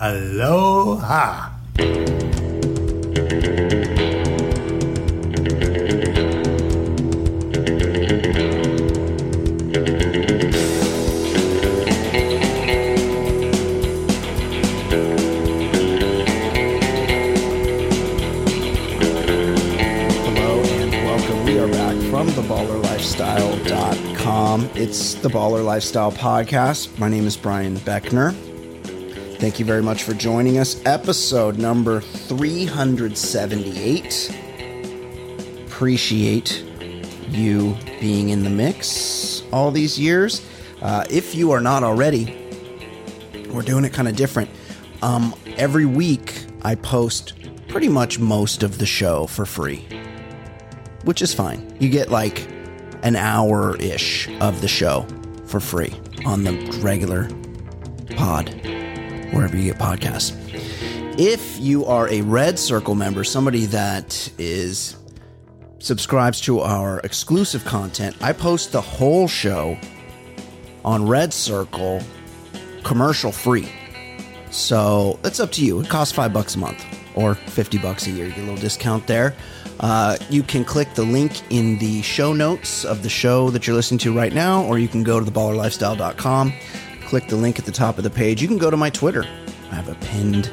Aloha! theballerlifestyle.com. It's the Baller Lifestyle Podcast. My name is Brian Beckner. Thank you very much for joining us. Episode number 378. Appreciate you being in the mix all these years. If you are not already, we're doing it kind of different. Every week, I post pretty much most of the show for free, which is fine. You get like an hour-ish of the show for free on the regular pod, wherever you get podcasts. If you are a Red Circle member, somebody that is subscribes to our exclusive content, I post the whole show on Red Circle commercial-free. So it's up to you. It costs $5 a month or $50 a year. You get a little discount there. You can click the link in the show notes of the show that you're listening to right now, or you can go to theballerlifestyle.com, click the link at the top of the page. You can go to my Twitter. I have a pinned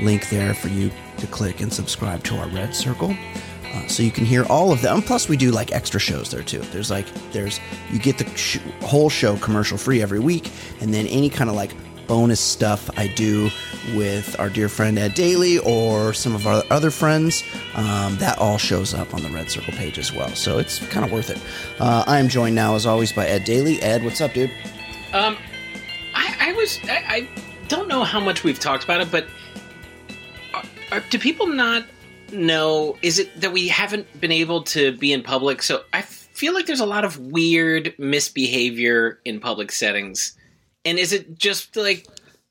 link there for you to click and subscribe to our Red Circle. So you can hear all of them. Plus we do like extra shows there too. There's you get the whole show commercial free every week. And then any kind of like bonus stuff I do with our dear friend Ed Daly or some of our other friends, that all shows up on the Red Circle page as well. So it's kind of worth it. I am joined now, as always, by Ed Daly. Ed, what's up, dude? I don't know how much we've talked about it, but do people not know? Is it that we haven't been able to be in public? So I feel like there's a lot of weird misbehavior in public settings. And is it just like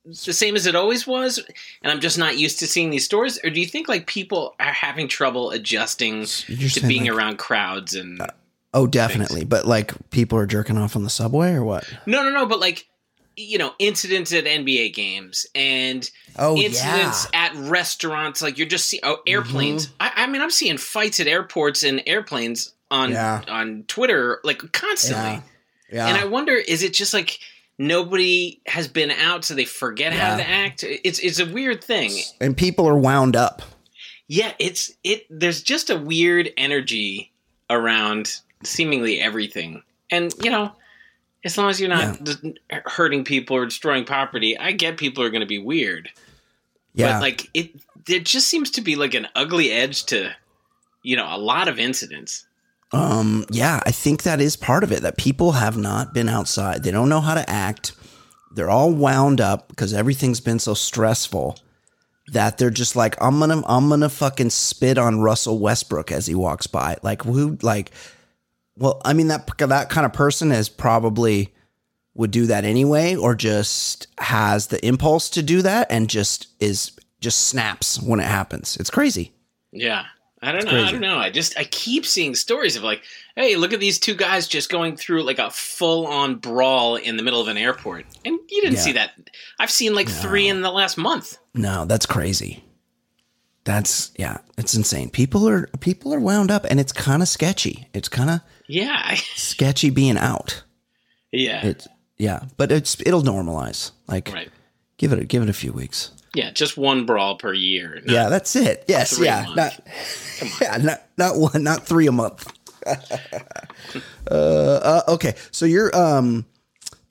the same as it always was, and I'm just not used to seeing these stories? Or do you think like people are having trouble adjusting to being like, around crowds? And oh, definitely. Things? But like people are jerking off on the subway or what? No. But like, you know, incidents at NBA games and incidents at restaurants. Like you're just seeing airplanes. Mm-hmm. I mean, I'm seeing fights at airports and airplanes on Twitter like constantly. Yeah. And I wonder, is it just like – nobody has been out, so they forget how to act. It's a weird thing, and people are wound up. Yeah, there's just a weird energy around seemingly everything, and you know, as long as you're not hurting people or destroying property, I get people are going to be weird. Yeah, but like there just seems to be like an ugly edge to, you know, a lot of incidents. Yeah, I think that is part of it, that people have not been outside. They don't know how to act. They're all wound up because everything's been so stressful that they're just like, I'm going to fucking spit on Russell Westbrook as he walks by. Like who, like, well, I mean, that kind of person is probably would do that anyway, or just has the impulse to do that and just snaps when it happens. It's crazy. Yeah. I don't know. I keep seeing stories of like, hey, look at these two guys just going through like a full on brawl in the middle of an airport. And you didn't see that. I've seen like three in the last month. No, that's crazy. It's insane. People are wound up, and it's kind of sketchy. It's kind of sketchy being out. Yeah. But it'll normalize. Like give it a few weeks. Yeah, just one brawl per year. Yeah, that's it. Yes, not three a month. Okay, so your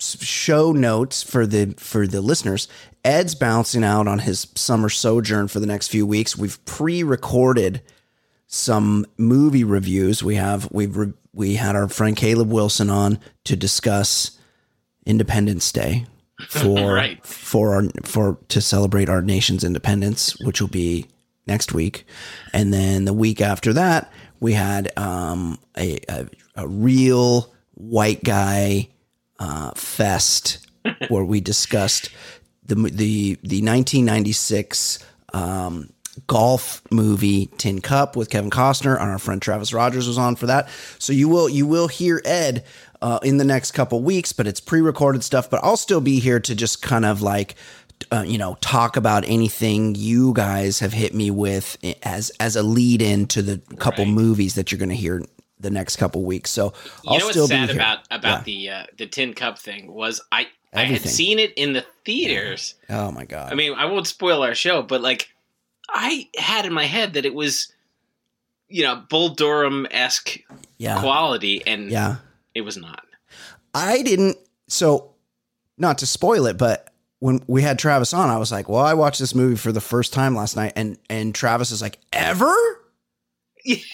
show notes for the listeners. Ed's bouncing out on his summer sojourn for the next few weeks. We've pre-recorded some movie reviews. We had our friend Caleb Wilson on to discuss Independence Day. for right. to celebrate our nation's independence, which will be next week. And then the week after that, we had a real white guy fest where we discussed the 1996 golf movie Tin Cup with Kevin Costner, and our friend Travis Rogers was on for that. So you will hear Ed in the next couple weeks, but it's pre-recorded stuff. But I'll still be here to just kind of like talk about anything you guys have hit me with as a lead in to the couple right. movies that you're going to hear the next couple weeks. So I'll still be here. You know what's sad about the Tin Cup thing was I had seen it in the theaters. Yeah. Oh my God. I mean, I won't spoil our show, but like, I had in my head that it was, Bull Durham-esque quality, and it was not. I didn't – so not to spoil it, but when we had Travis on, I was like, well, I watched this movie for the first time last night, and Travis is like, ever?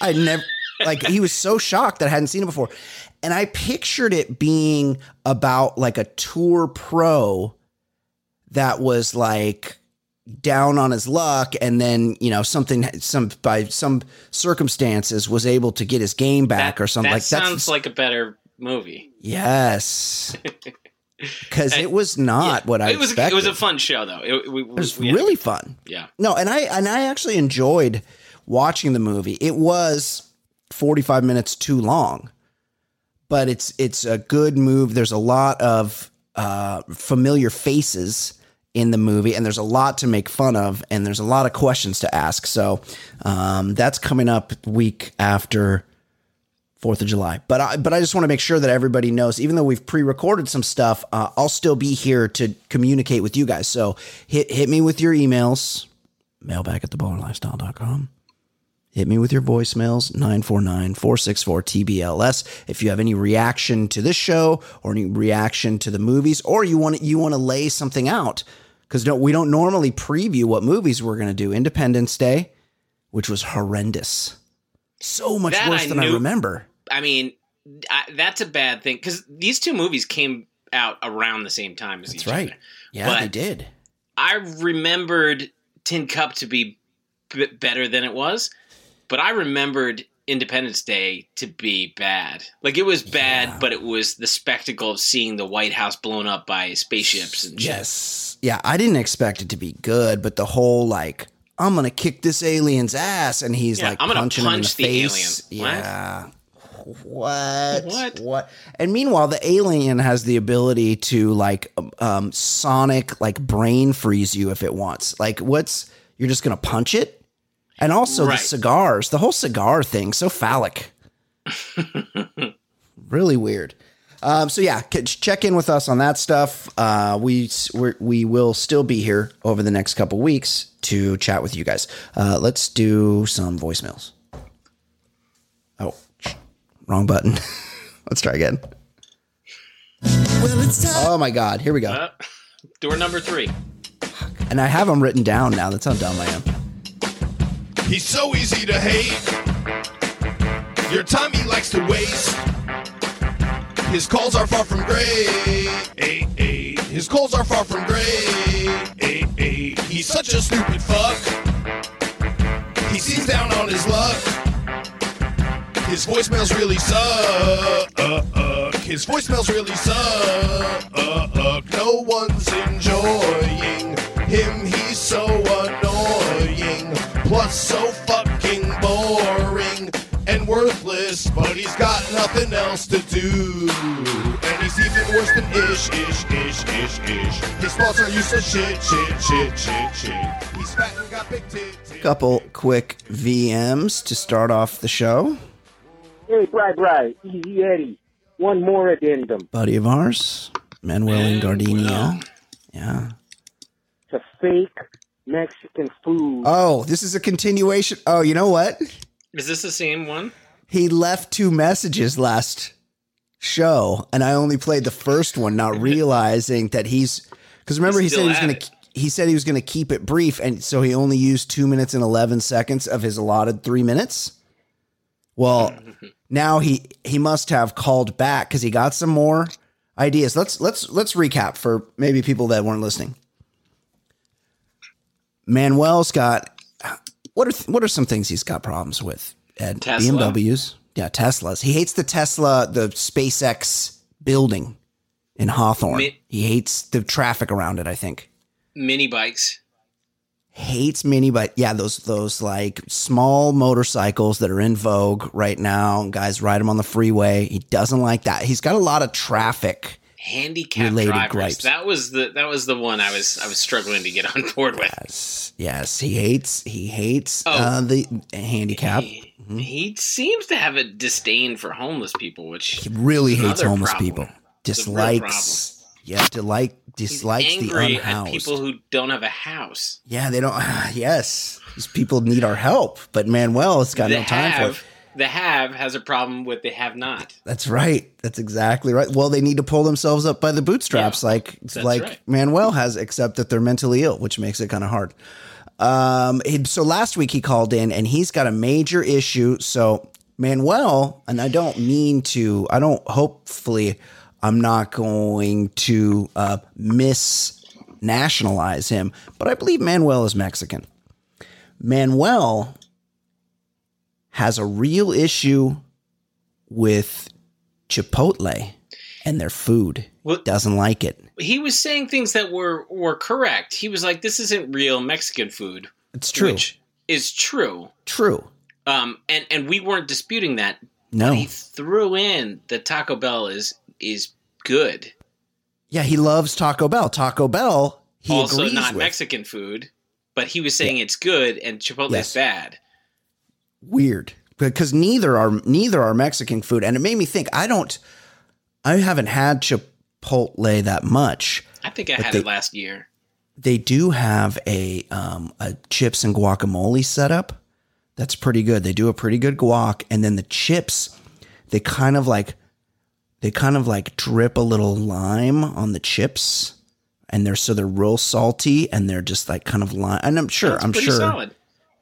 I never – like he was so shocked that I hadn't seen it before. And I pictured it being about like a tour pro that was like – down on his luck, and then by some circumstances was able to get his game back or something like that. Sounds like a better movie. Yes, because it was not what I expected. It was a fun show, though. It was really fun. Yeah. No, and I actually enjoyed watching the movie. It was 45 minutes too long, but it's a good move. There's a lot of familiar faces in the movie, and there's a lot to make fun of, and there's a lot of questions to ask. So that's coming up week after 4th of July. But I just want to make sure that everybody knows, even though we've pre-recorded some stuff, I'll still be here to communicate with you guys. So hit me with your emails, mailback@theballerlifestyle.com. Hit me with your voicemails, 949-464-TBLS. If you have any reaction to this show or any reaction to the movies, or you want to lay something out, because we don't normally preview what movies we're going to do. Independence Day, which was horrendous. So much worse than I remember. I mean, that's a bad thing, because these two movies came out around the same time as each other. That's right. Yeah, but they did. I remembered Tin Cup to be better than it was. But I remembered Independence Day to be bad. Like, it was bad, but it was the spectacle of seeing the White House blown up by spaceships and shit. Yes. Yeah, I didn't expect it to be good, but the whole, like, I'm going to kick this alien's ass, and he's, like, I'm punching him in the face. Alien. Yeah. What? And meanwhile, the alien has the ability to, like, sonic, like, brain freeze you if it wants. Like, you're just going to punch it? And also the cigars, the whole cigar thing, so phallic. Really weird. So yeah, check in with us on that stuff. We will still be here over the next couple weeks to chat with you guys. Let's do some voicemails. Oh, wrong button. Let's try again. Well, oh my God, here we go. Door number 3. And I have them written down now. That's how dumb I am. He's so easy to hate. Your time he likes to waste. His calls are far from great. His calls are far from great. He's such a stupid fuck. He seems down on his luck. His voicemails really suck. His voicemails really suck. No one's enjoying him. He's so annoying. Plus so fucking boring and worthless, but he's got nothing else to do. And he's even worse than ish. His thoughts are useless shit. He's fat and got big tits. Couple quick VMs to start off the show. Hey, Bri, Easy Eddie. One more addendum. Buddy of ours, Manuel and Gardenia. Yeah. It's a fake Mexican food. Oh, this is a continuation. Oh, you know what? Is this the same one? He left 2 messages last show, and I only played the first one, not realizing that because remember he said he was going to keep it brief, and so he only used 2 minutes and 11 seconds of his allotted 3 minutes. Well, now he must have called back because he got some more. ideas. Let's recap for maybe people that weren't listening. Manuel's got, what are some things he's got problems with? Ed? Tesla. BMWs. Yeah, Teslas. He hates the Tesla, the SpaceX building in Hawthorne. He hates the traffic around it, I think. Mini bikes. Hates mini bike. Yeah, those like small motorcycles that are in vogue right now. Guys ride them on the freeway. He doesn't like that. He's got a lot of traffic. Handicap drivers. Gripes. That was the one I was struggling to get on board with. Yes. He hates the handicap. He seems to have a disdain for homeless people, which he really hates homeless people. Dislikes. Yeah, dislikes the unhoused. At people who don't have a house. Yeah, they don't. Yes, these people need our help. But Manuel, it's got no time for it. The have has a problem with the have not. That's right. That's exactly right. Well, they need to pull themselves up by the bootstraps, yeah, like right. Manuel has, except that they're mentally ill, which makes it kind of hard. So last week he called in and he's got a major issue. So Manuel, and hopefully I'm not going to misnationalize him, but I believe Manuel is Mexican. Manuel has a real issue with Chipotle and their food. Well, doesn't like it. He was saying things that were correct. He was like, "This isn't real Mexican food." It's true. Which is true. True. And we weren't disputing that. No. But he threw in that Taco Bell is good. Yeah, he loves Taco Bell. Taco Bell, he also agrees not with. Mexican food, but he was saying it's good and Chipotle is bad. Weird, because neither are Mexican food, and it made me think. I haven't had Chipotle that much. I think I had it last year. They do have a chips and guacamole setup that's pretty good. They do a pretty good guac, and then the chips, they kind of like drip a little lime on the chips, and they're real salty, and they're just like kind of lime. And I'm sure. Solid.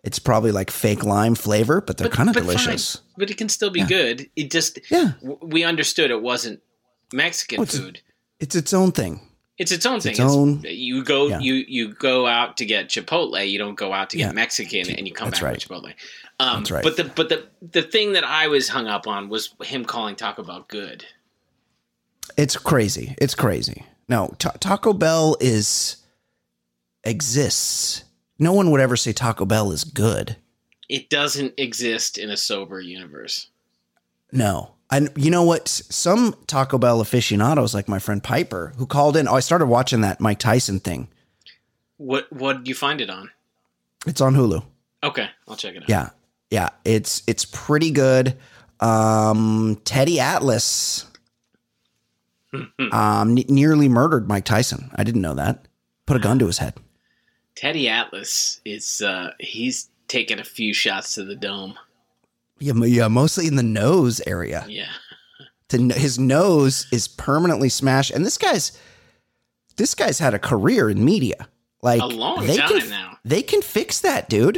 It's probably like fake lime flavor, but they're kind of delicious. Fine. But it can still be good. It just we understood it wasn't Mexican food. It's its own thing. You go out to get Chipotle. You don't go out to get Mexican, and you come back with Chipotle. That's right. But the thing that I was hung up on was him calling Taco Bell good. It's crazy. It's crazy. No, Taco Bell exists. No one would ever say Taco Bell is good. It doesn't exist in a sober universe. No. And you know what? Some Taco Bell aficionados, like my friend Piper, who called in. Oh, I started watching that Mike Tyson thing. What do you find it on? It's on Hulu. Okay. I'll check it out. Yeah. Yeah. It's pretty good. Teddy Atlas nearly murdered Mike Tyson. I didn't know that. Put a gun to his head. Teddy Atlas is he's taken a few shots to the dome. Yeah, mostly in the nose area. Yeah. His nose is permanently smashed. And this guy's had a career in media. Like a long time now. They can fix that, dude.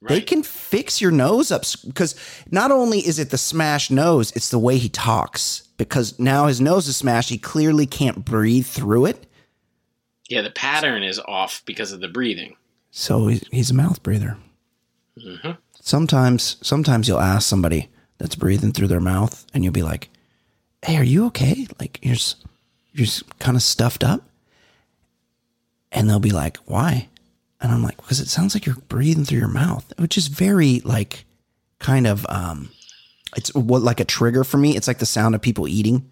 Right. They can fix your nose up, because not only is it the smashed nose, it's the way he talks, because now his nose is smashed. He clearly can't breathe through it. Yeah, the pattern is off because of the breathing. So he's a mouth breather. Mm-hmm. Sometimes you'll ask somebody that's breathing through their mouth, and you'll be like, "Hey, are you okay? Like you're kind of stuffed up." And they'll be like, "Why?" And I'm like, "Because it sounds like you're breathing through your mouth," which is very like kind of it's like a trigger for me. It's like the sound of people eating.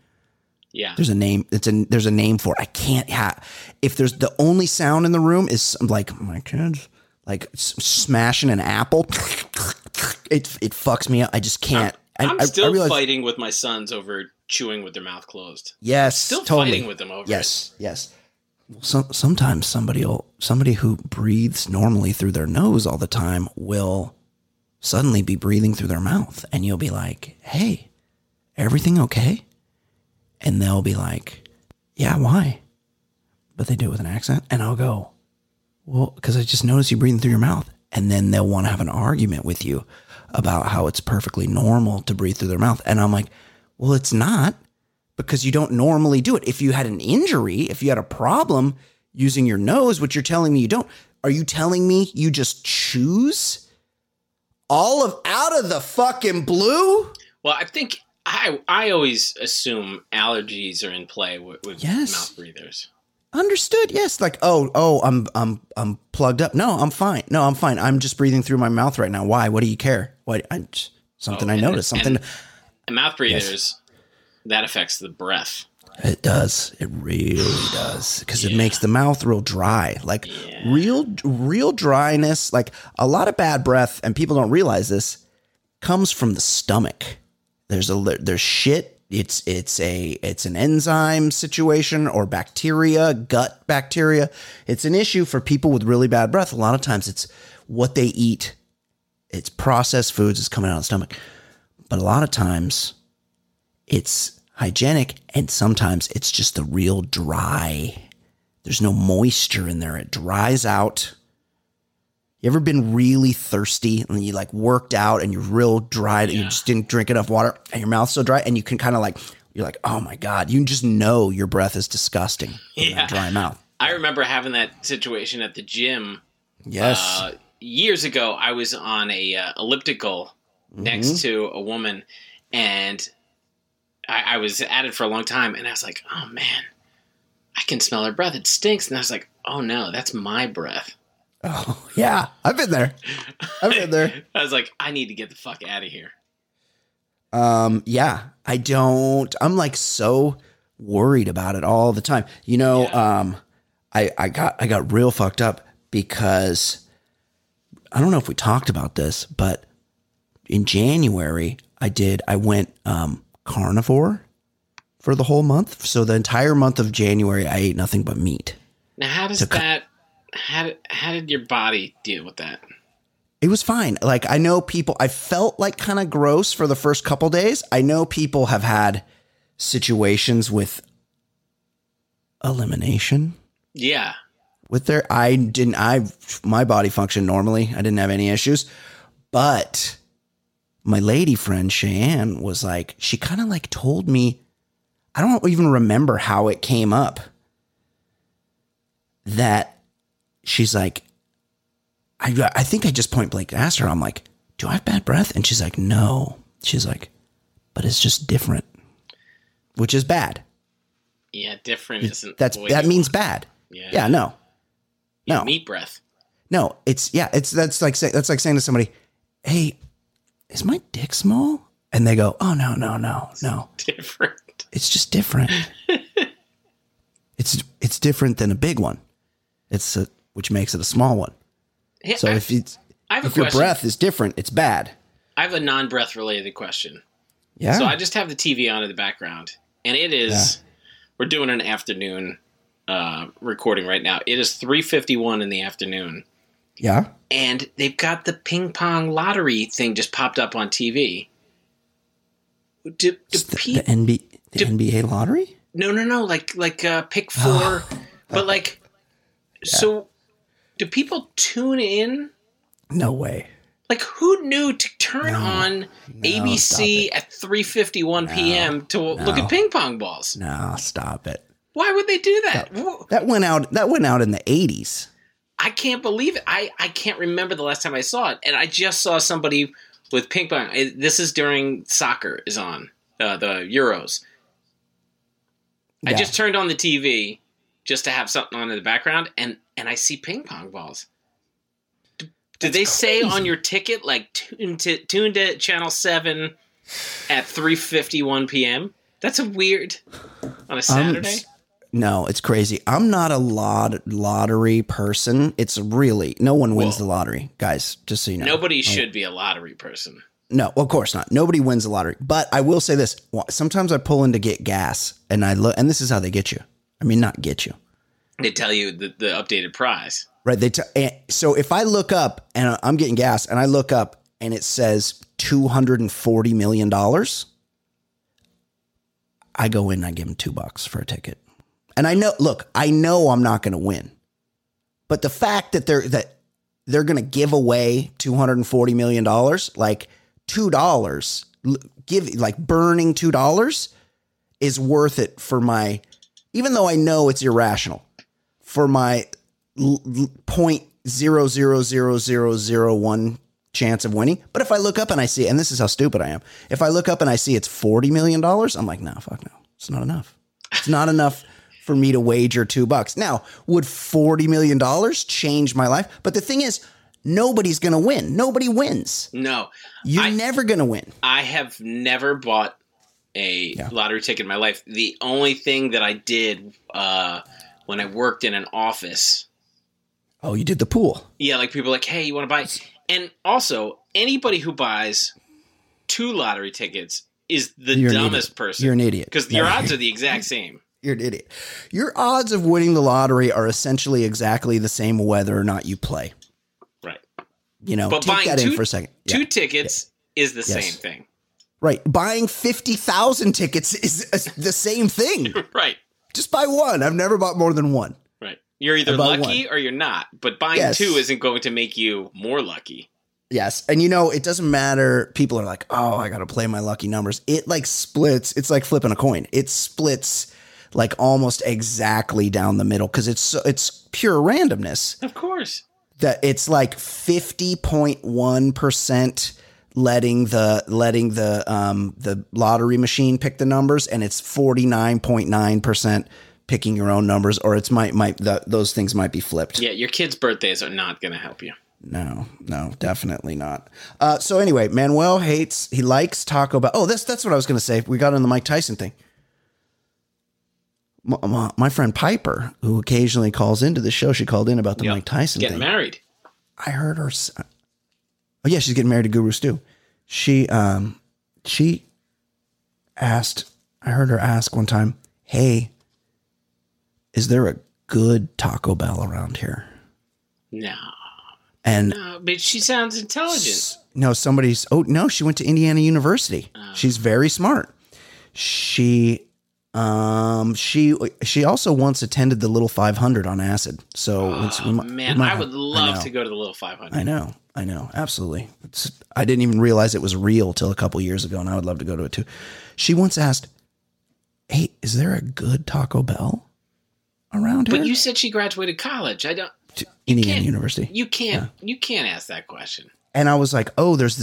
Yeah, there's a name. There's a name for it. I can't have. If there's the only sound in the room is like my kids, like smashing an apple. It fucks me up. I just can't. I'm still fighting with my sons over chewing with their mouth closed. Yes, still totally. Fighting with them over. Yes. Well, sometimes somebody who breathes normally through their nose all the time will suddenly be breathing through their mouth, and you'll be like, "Hey, everything okay?" And they'll be like, "Yeah, why?" But they do it with an accent. And I'll go, "Well, because I just noticed you breathing through your mouth." And then they'll want to have an argument with you about how it's perfectly normal to breathe through their mouth. And I'm like, "Well, it's not. because you don't normally do it. If you had an injury, if you had a problem using your nose, which you're telling me you don't, are you telling me you just choose all of out of the fucking blue? Well, I think I always assume allergies are in play with mouth breathers. Understood. Yes. Like, oh, I'm plugged up. No, I'm fine. No, I'm fine. I'm just breathing through my mouth right now. Why? What do you care? What? I noticed something. And mouth breathers, that affects the breath. It does. It really does. Because it makes the mouth real dry, like real dryness. Like a lot of bad breath, and people don't realize this, comes from the stomach. There's shit. It's an enzyme situation or bacteria, gut bacteria. It's an issue for people with really bad breath. A lot of times it's what they eat. It's processed foods is coming out of the stomach. But a lot of times it's hygienic, and sometimes it's just the real dry. There's no moisture in there. It dries out. You ever been really thirsty and you like worked out and you're real dry and you just didn't drink enough water and your mouth's so dry and you can kind of like, you're like, oh my God, you just know your breath is disgusting in that dry mouth. I remember having that situation at the gym. Yes. Years ago, I was on a elliptical next to a woman, and I was at it for a long time, and I was like, oh man, I can smell her breath. It stinks. And I was like, oh no, that's my breath. Oh, yeah. I've been there. I was like, I need to get the fuck out of here. Yeah, I'm like so worried about it all the time. You know, I got real fucked up because I don't know if we talked about this, but in January I went carnivore for the whole month. So the entire month of January, I ate nothing but meat. Now, how did your body deal with that? It was fine. Like, I know people, I felt like kind of gross for the first couple days. I know people have had situations with elimination. Yeah. With their, my body functioned normally. I didn't have any issues, but my lady friend, Cheyenne, was like, she kind of like told me, I don't even remember how it came up, that she's like, I think I just point blank asked her, I'm like, do I have bad breath? And she's like, no. She's like, but it's just different, which is bad. Yeah, different isn't. That means bad. Yeah. Yeah, no. No. Yeah, meat breath. No, that's like saying to somebody, hey, is my dick small? And they go, oh, no. It's different. It's just different. It's different than a big one. Which makes it a small one. Hey, so if your breath is different, it's bad. I have a non-breath related question. Yeah. So I just have the TV on in the background, and it is we're doing an afternoon recording right now. It is 3:51 in the afternoon. Yeah. And they've got the ping pong lottery thing just popped up on TV. The NBA lottery? No. Like pick four, but like. Yeah. So do people tune in? No way. Like, who knew to turn on ABC at 3:51 p.m. to look at ping pong balls? No, stop it. Why would they do that? That went out in the 80s. I can't believe it. I can't remember the last time I saw it. And I just saw somebody with ping pong. This is during soccer is on, the Euros. Yeah. I just turned on the TV just to have something on in the background, and I see ping pong balls. Do they say on your ticket, like, tuned to Channel 7 at 3:51 p.m.? That's a weird – on a Saturday? No, it's crazy. I'm not a lottery person. It's really – no one wins the lottery, guys, just so you know. Nobody should be a lottery person. No, of course not. Nobody wins the lottery. But I will say this. Sometimes I pull in to get gas, and I look, and this is how they get you. I mean, not get you. They tell you the updated prize. Right. So if I look up and I'm getting gas and I look up and it says $240 million, I go in and I give them $2 for a ticket. And I know I'm not going to win. But the fact that they're going to give away $240 million, like $2, burning $2 is worth it for my, even though I know it's irrational, for my 0.0000001 chance of winning. But if I look up and I see, and this is how stupid I am, if I look up and I see it's $40 million, I'm like, no, fuck no, it's not enough. It's not enough for me to wager $2. Now, would $40 million change my life? But the thing is, nobody's going to win. Nobody wins. No. You're never going to win. I have never bought a lottery ticket in my life. The only thing that I did when I worked in an office. Oh, you did the pool. Yeah, like people are like, hey, you want to buy? And also, anybody who buys two lottery tickets is the dumbest person. You're an idiot. Because your odds are the exact same. You're an idiot. Your odds of winning the lottery are essentially exactly the same whether or not you play. Right. You know, but take that in for a second. Yeah. Two tickets is the same thing. Right. Buying 50,000 tickets is the same thing. Right. Just buy one. I've never bought more than one. Right. You're either lucky or you're not. But buying two isn't going to make you more lucky. Yes. And, you know, it doesn't matter. People are like, oh, I got to play my lucky numbers. It like splits. It's like flipping a coin. It splits like almost exactly down the middle because it's pure randomness. Of course. That it's like 50.1% letting the lottery machine pick the numbers, and it's 49.9% picking your own numbers, or it's those things might be flipped. Yeah, your kids' birthdays are not going to help you. No, definitely not. So anyway, Manuel likes Taco Bell. Oh, that's what I was going to say. We got on the Mike Tyson thing. My friend Piper, who occasionally calls into the show, she called in about the Mike Tyson thing. Getting married. I heard her. Oh yeah, she's getting married to Guru Stu. She asked. I heard her ask one time, "Hey, is there a good Taco Bell around here?" No. But she sounds intelligent. She went to Indiana University. She's very smart. She also once attended the Little 500 on acid. So I would love to go to the Little 500. I know. Absolutely. I didn't even realize it was real till a couple years ago, and I would love to go to it too. She once asked, hey, is there a good Taco Bell around here? But you said she graduated college. Indiana University. You can't ask that question. And I was like, oh, there's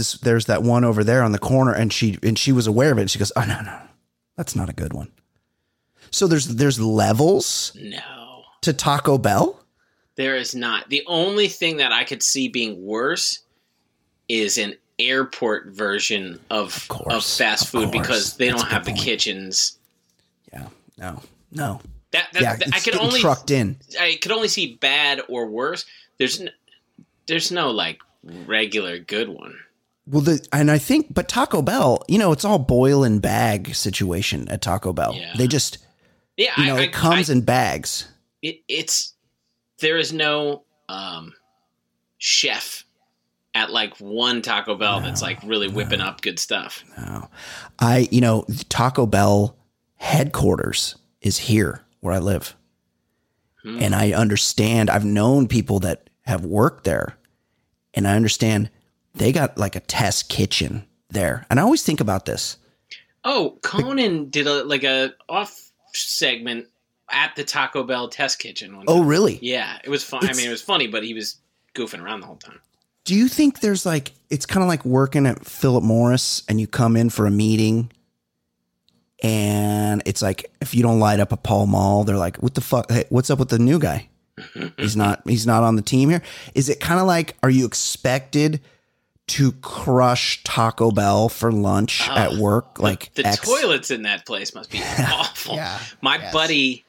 that one over there on the corner. And she was aware of it. And she goes, oh, no, that's not a good one. So there's levels to Taco Bell? There is not. The only thing that I could see being worse is an airport version of fast food because they don't have the kitchens. Yeah. No. That I could only trucked in. I could only see bad or worse. There's no like regular good one. Well, but Taco Bell, you know, it's all boil and bag situation at Taco Bell. Yeah. They just it comes in bags. There is no chef at like one Taco Bell that's like really whipping up good stuff. No, the Taco Bell headquarters is here where I live. And I understand, I've known people that have worked there, and I understand they got like a test kitchen there. And I always think about this. Oh, Conan did a off segment at the Taco Bell test kitchen one time. Oh, really? Yeah. It was fun. I mean, it was funny, but he was goofing around the whole time. Do you think there's like, it's kind of like working at Philip Morris and you come in for a meeting and it's like, if you don't light up a Pall Mall, they're like, what the fuck? Hey, what's up with the new guy? He's not on the team here. Is it kind of like, are you expected to crush Taco Bell for lunch at work? Like the toilets in that place must be awful. Yeah. My buddy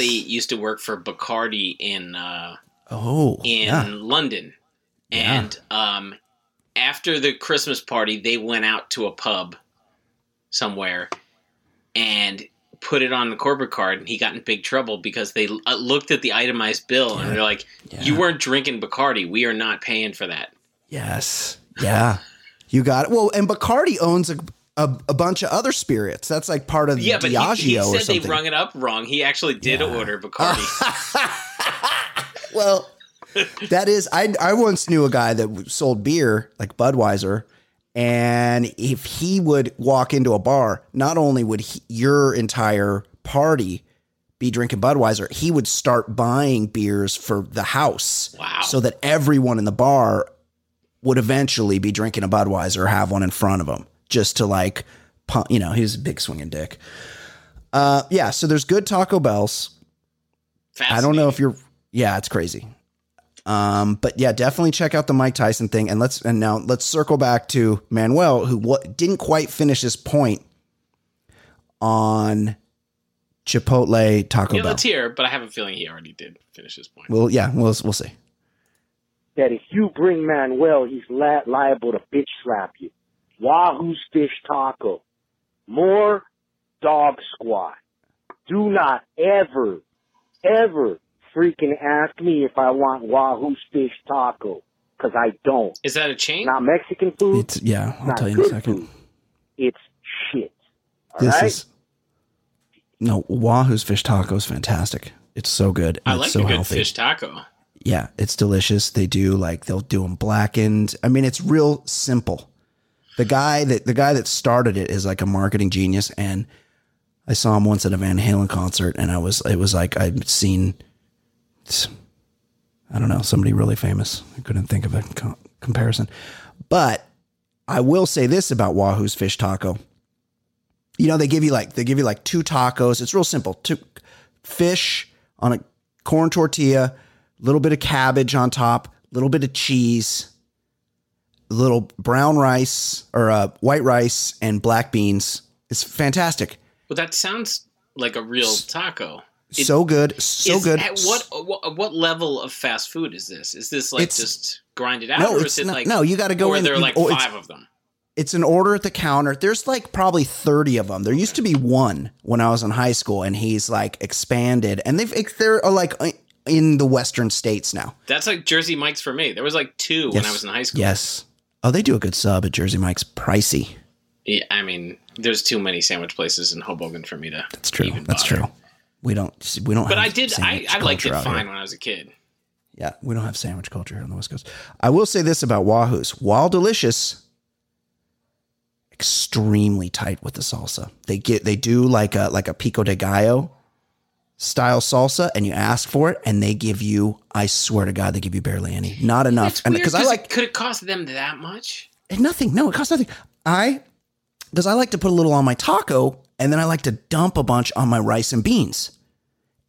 used to work for Bacardi in London. Yeah. And after the Christmas party, they went out to a pub somewhere and put it on the corporate card, and he got in big trouble because they looked at the itemized bill and they're like, you weren't drinking Bacardi. We are not paying for that. Yes. Yeah. You got it. Well, and Bacardi owns a bunch of other spirits. That's like part of Diageo or something. Yeah, but he said they rung it up wrong. He actually did order Bacardi. Well, that is, I once knew a guy that sold beer, like Budweiser, And if he would walk into a bar, not only would your entire party be drinking Budweiser, he would start buying beers for the house. Wow. So that everyone in the bar would eventually be drinking a Budweiser or have one in front of him, just to like, you know, he was a big swinging dick. Yeah. So there's good Taco Bells. I don't know if you're, yeah, it's crazy. But yeah, definitely check out the Mike Tyson thing. And now let's circle back to Manuel, who didn't quite finish his point on Chipotle Taco Bell. It's here, but I have a feeling he already did finish his point. Well, yeah, we'll see. That if you bring Manuel, he's liable to bitch slap you. Wahoo's fish taco, more dog squad. Do not ever freaking ask me if I want Wahoo's fish taco, because I don't. Is that a chain? Not Mexican food. It's, yeah, I'll tell you in a second. Food. It's shit. No, Wahoo's fish taco is fantastic. It's so good. I like healthy fish taco. Yeah, it's delicious. They do they'll do them blackened. I mean, it's real simple. The guy that started it is a marketing genius, and I saw him once at a Van Halen concert, and I'd seen, I don't know, somebody really famous. I couldn't think of a comparison, but I will say this about Wahoo's fish taco. You know, they give you two tacos. It's real simple. Two fish on a corn tortilla, a little bit of cabbage on top, a little bit of cheese, a little brown rice or white rice and black beans. It's fantastic. Well, that sounds like a real taco. So good. At what level of fast food is this? Is this just grinded out? No, you got to go in. Or there are five of them. It's an order at the counter. There's probably 30 of them. There used to be one when I was in high school, and he's expanded, and they're in the Western states now. That's Jersey Mike's for me. There was two when I was in high school. Yes. Oh, they do a good sub at Jersey Mike's. Pricey. Yeah, I mean, there's too many sandwich places in Hoboken for me to. That's true. That's true. We don't. But have I did. I liked it fine when I was a kid. Yeah, we don't have sandwich culture here on the West Coast. I will say this about Wahoo's: while delicious, extremely tight with the salsa. They do like a pico de gallo style salsa, and you ask for it, and they give you, I swear to God, they give you barely any. Not enough. And because could it cost them that much? Nothing. No, it costs nothing. Because I like to put a little on my taco, and then I like to dump a bunch on my rice and beans,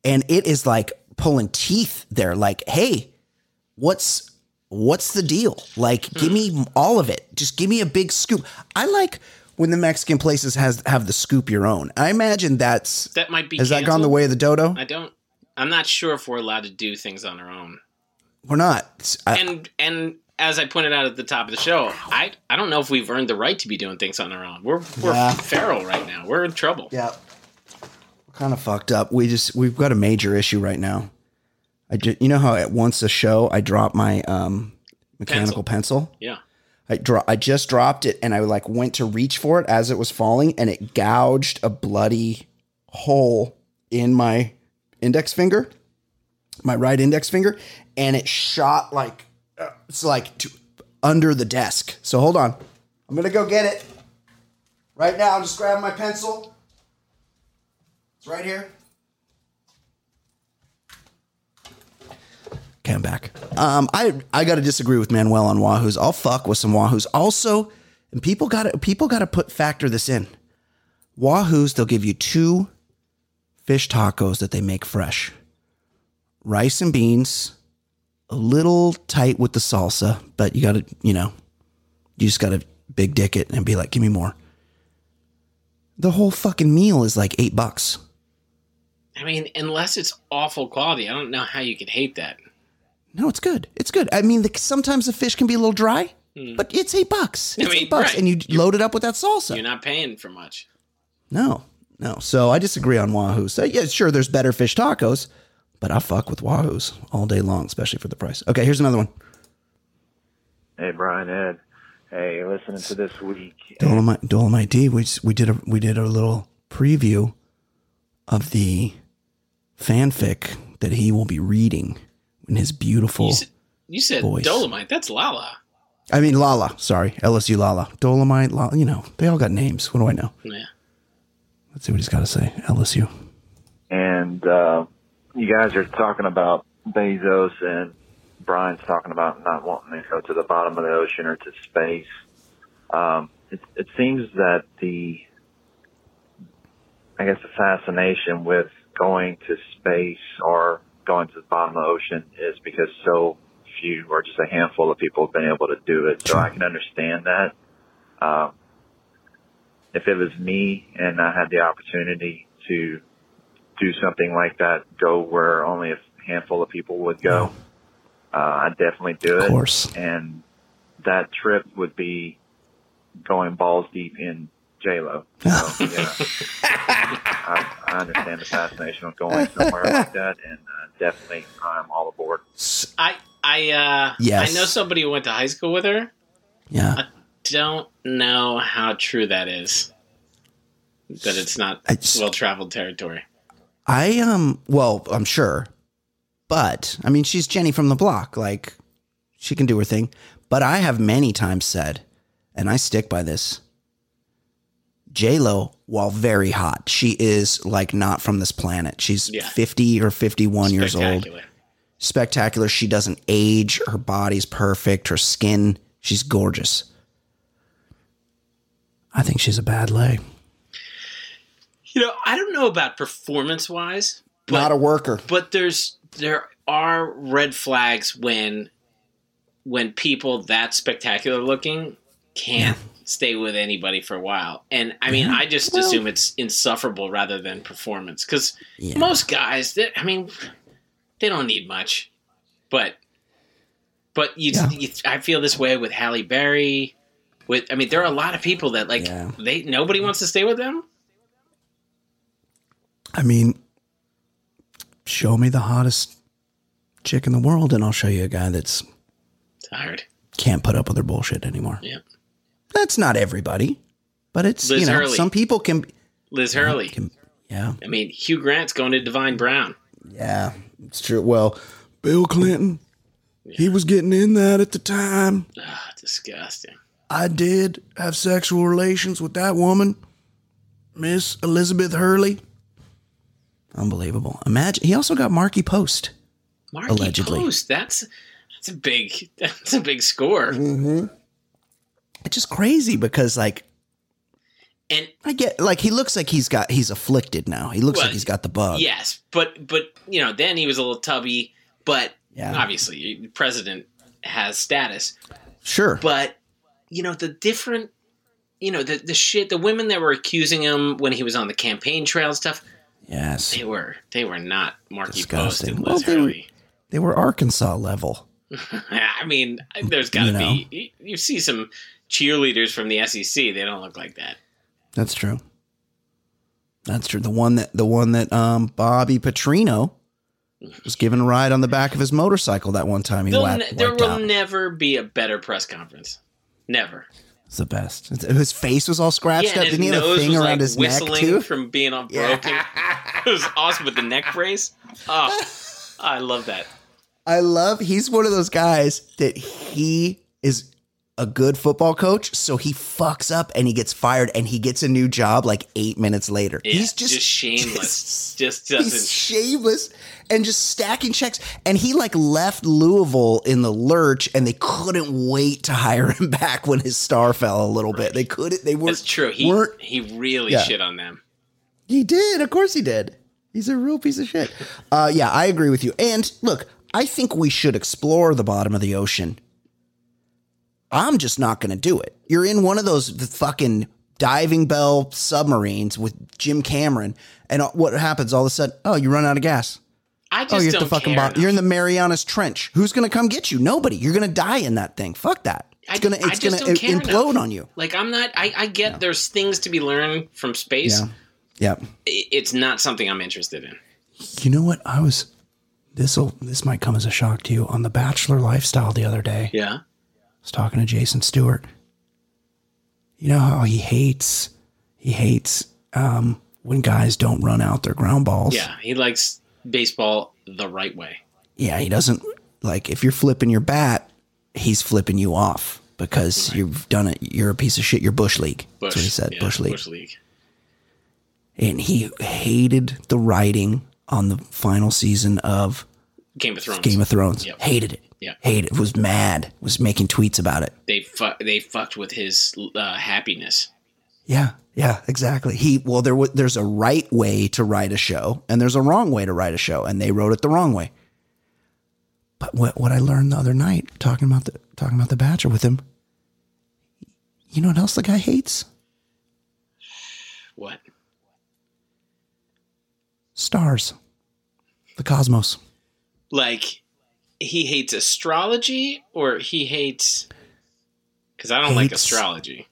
and it is like pulling teeth there. Like, hey, what's the deal? Give me all of it. Just give me a big scoop. I like when the Mexican places have the scoop your own. I imagine that might be. Has canceled? That gone the way of the dodo? I'm not sure if we're allowed to do things on our own. We're not. And as I pointed out at the top of the show, I don't know if we've earned the right to be doing things on our own. We're feral right now. We're in trouble. Yeah, we're kind of fucked up. We've got a major issue right now. You know how at once a show I dropped my mechanical pencil? Yeah. I just dropped it, and I went to reach for it as it was falling, and it gouged a bloody hole in my index finger, my right index finger, and it shot under the desk. So hold on. I'm going to go get it. Right now, I'm just grabbing my pencil. It's right here. Came back. I got to disagree with Manuel on Wahoo's. I'll fuck with some Wahoo's. Also, and people got to factor this in. Wahoo's, they'll give you two fish tacos that they make fresh. Rice and beans, a little tight with the salsa, but you got to, you just got to big dick it and be like, give me more. The whole fucking meal is $8. I mean, unless it's awful quality, I don't know how you could hate that. No, it's good. It's good. I mean, sometimes the fish can be a little dry, but it's $8. It's $8, right. And you're load it up with that salsa. You're not paying for much. No. So I disagree on Wahoo's. So, yeah, sure, there's better fish tacos, but I fuck with Wahoo's all day long, especially for the price. Okay, here's another one. Hey, Brian, Ed. Hey, listening to this week. Dolemite D. We did a little preview of the fanfic that he will be reading. In his beautiful voice. You said Dolemite. That's Lala. I mean, Lala. Sorry. LSU Lala. Dolemite. Lala. You know, they all got names. What do I know? Yeah. Let's see what he's got to say. LSU. And you guys are talking about Bezos, and Brian's talking about not wanting to go to the bottom of the ocean or to space. It seems that the fascination with going to space or going to the bottom of the ocean is because so few or just a handful of people have been able to do it. So I can understand that. If it was me and I had the opportunity to do something like that, go where only a handful of people would go, I'd definitely do it. Of course. And that trip would be going balls deep in J-Lo. So, yeah, I understand the fascination of going somewhere like that, and definitely I'm all aboard. I know somebody who went to high school with her. Yeah. I don't know how true that is, that it's not well-traveled territory. I'm sure, but I mean, she's Jenny from the block. Like, she can do her thing, but I have many times said, and I stick by this, J-Lo, while very hot, she is like not from this planet. She's 50 or 51 years old. Spectacular. She doesn't age. Her body's perfect. Her skin, she's gorgeous. I think she's a bad lay. You know, I don't know about performance-wise. But, not a worker. But there are red flags when people that spectacular looking can't stay with anybody for a while. And I mean, I just assume it's insufferable rather than performance. Because most guys, they don't need much. But I feel this way with Halle Berry. There are a lot of people that nobody wants to stay with them. I mean, show me the hottest chick in the world, and I'll show you a guy that's tired, can't put up with her bullshit anymore. Yeah, that's not everybody, but it's Hurley. Some people can. Liz Hurley. I mean, Hugh Grant's going to Divine Brown. Yeah, it's true. Well, Bill Clinton, he was getting in that at the time. Ah, disgusting. I did have sexual relations with that woman, Miss Elizabeth Hurley. Unbelievable. Imagine he also got Marky Post. Marky allegedly. Post. That's a big score. Mm-hmm. It's just crazy because and I get he looks like he's afflicted now. He looks like he's got the bug. Yes, but then he was a little tubby, but obviously the president has status. Sure. But the different the shit, the women that were accusing him when he was on the campaign trail and stuff. Yes, they were not Marky Post and Liz Hurley. They were Arkansas level. I mean, there's got to be. You see some cheerleaders from the SEC; they don't look like that. That's true. That's true. The one that Bobby Petrino was given a ride on the back of his motorcycle that one time. There will never be a better press conference. Never. It's the best. His face was all scratched up. Didn't he have a thing around his neck, too? Whistling from being all broken. Yeah. It was awesome with the neck brace. Oh, I love that. He's one of those guys that he is a good football coach, so he fucks up and he gets fired and he gets a new job like 8 minutes later. Yeah, he's just shameless. He's shameless and just stacking checks. And he left Louisville in the lurch, and they couldn't wait to hire him back when his star fell a little bit. They couldn't. They weren't. That's true. He really shit on them. He did. Of course he did. He's a real piece of shit. Yeah, I agree with you. And look, I think we should explore the bottom of the ocean. I'm just not going to do it. You're in one of those fucking diving bell submarines with Jim Cameron, and what happens all of a sudden? Oh, you run out of gas. I just you're don't at the fucking care bottom. You're in the Marianas Trench. Who's going to come get you? Nobody. You're going to die in that thing. Fuck that. It's going to implode on you. I'm not. I get there's things to be learned from space. Yeah. It's not something I'm interested in. You know what? This might come as a shock to you. On The Bachelor Lifestyle the other day. Yeah. I was talking to Jason Stewart. You know how he hates when guys don't run out their ground balls. Yeah, he likes baseball the right way. Yeah, he doesn't if you're flipping your bat, he's flipping you off. because you've done it. You're a piece of shit. You're Bush League. That's what he said. Yeah, Bush League. Bush League. And he hated the writing on the final season of Game of Thrones. Game of Thrones. Yep. Hated it. Yeah. Hated it. Was mad. Was making tweets about it. They fucked with his happiness. Yeah. Yeah, exactly. There's a right way to write a show and there's a wrong way to write a show, and they wrote it the wrong way. But what I learned the other night talking about The Bachelor with him, you know what else the guy hates? What? Stars. The cosmos. Like he hates astrology, or he hates, because I don't like astrology.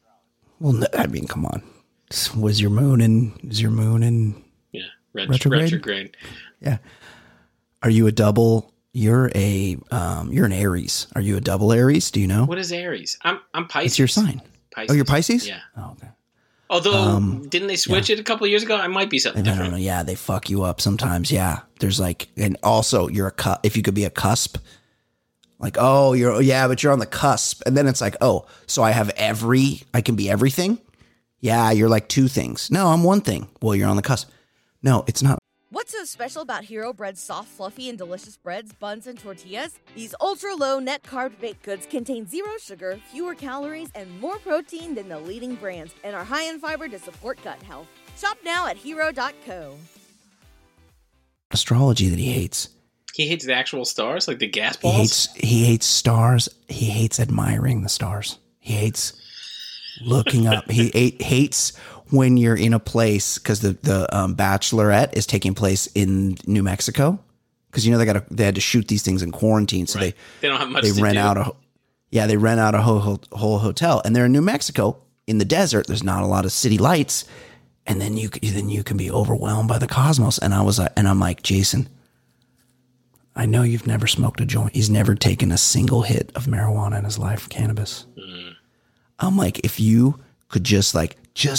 Well, no, I mean, come on. Is your moon in yeah, retrograde? Yeah. Are you a double? You're an Aries. Are you a double Aries? Do you know? What is Aries? I'm Pisces. It's your sign. Pisces. Oh, you're Pisces? Yeah. Oh, okay. Although, didn't they switch it a couple of years ago? I might be something different. I don't know. Yeah, they fuck you up sometimes. Yeah. There's like, and also you're if you could be a cusp. Like, oh, but you're on the cusp. And then it's like, oh, so I can be everything. Yeah. You're like two things. No, I'm one thing. Well, you're on the cusp. No, it's not. What's so special about Hero Bread's soft, fluffy, and delicious breads, buns, and tortillas? These ultra-low net-carb baked goods contain zero sugar, fewer calories, and more protein than the leading brands, and are high in fiber to support gut health. Shop now at Hero.co. Astrology that he hates. He hates the actual stars, like the gas balls? He hates stars. He hates admiring the stars. He hates looking up. He hates when you're in a place, because the Bachelorette is taking place in New Mexico, because, you know, they had to shoot these things in quarantine. So they don't have much to do. They rent out a whole hotel, and they're in New Mexico in the desert. There's not a lot of city lights. And then you can be overwhelmed by the cosmos. And I'm like, Jason, I know you've never smoked a joint. He's never taken a single hit of marijuana in his life, cannabis. Mm. I'm like, if you could just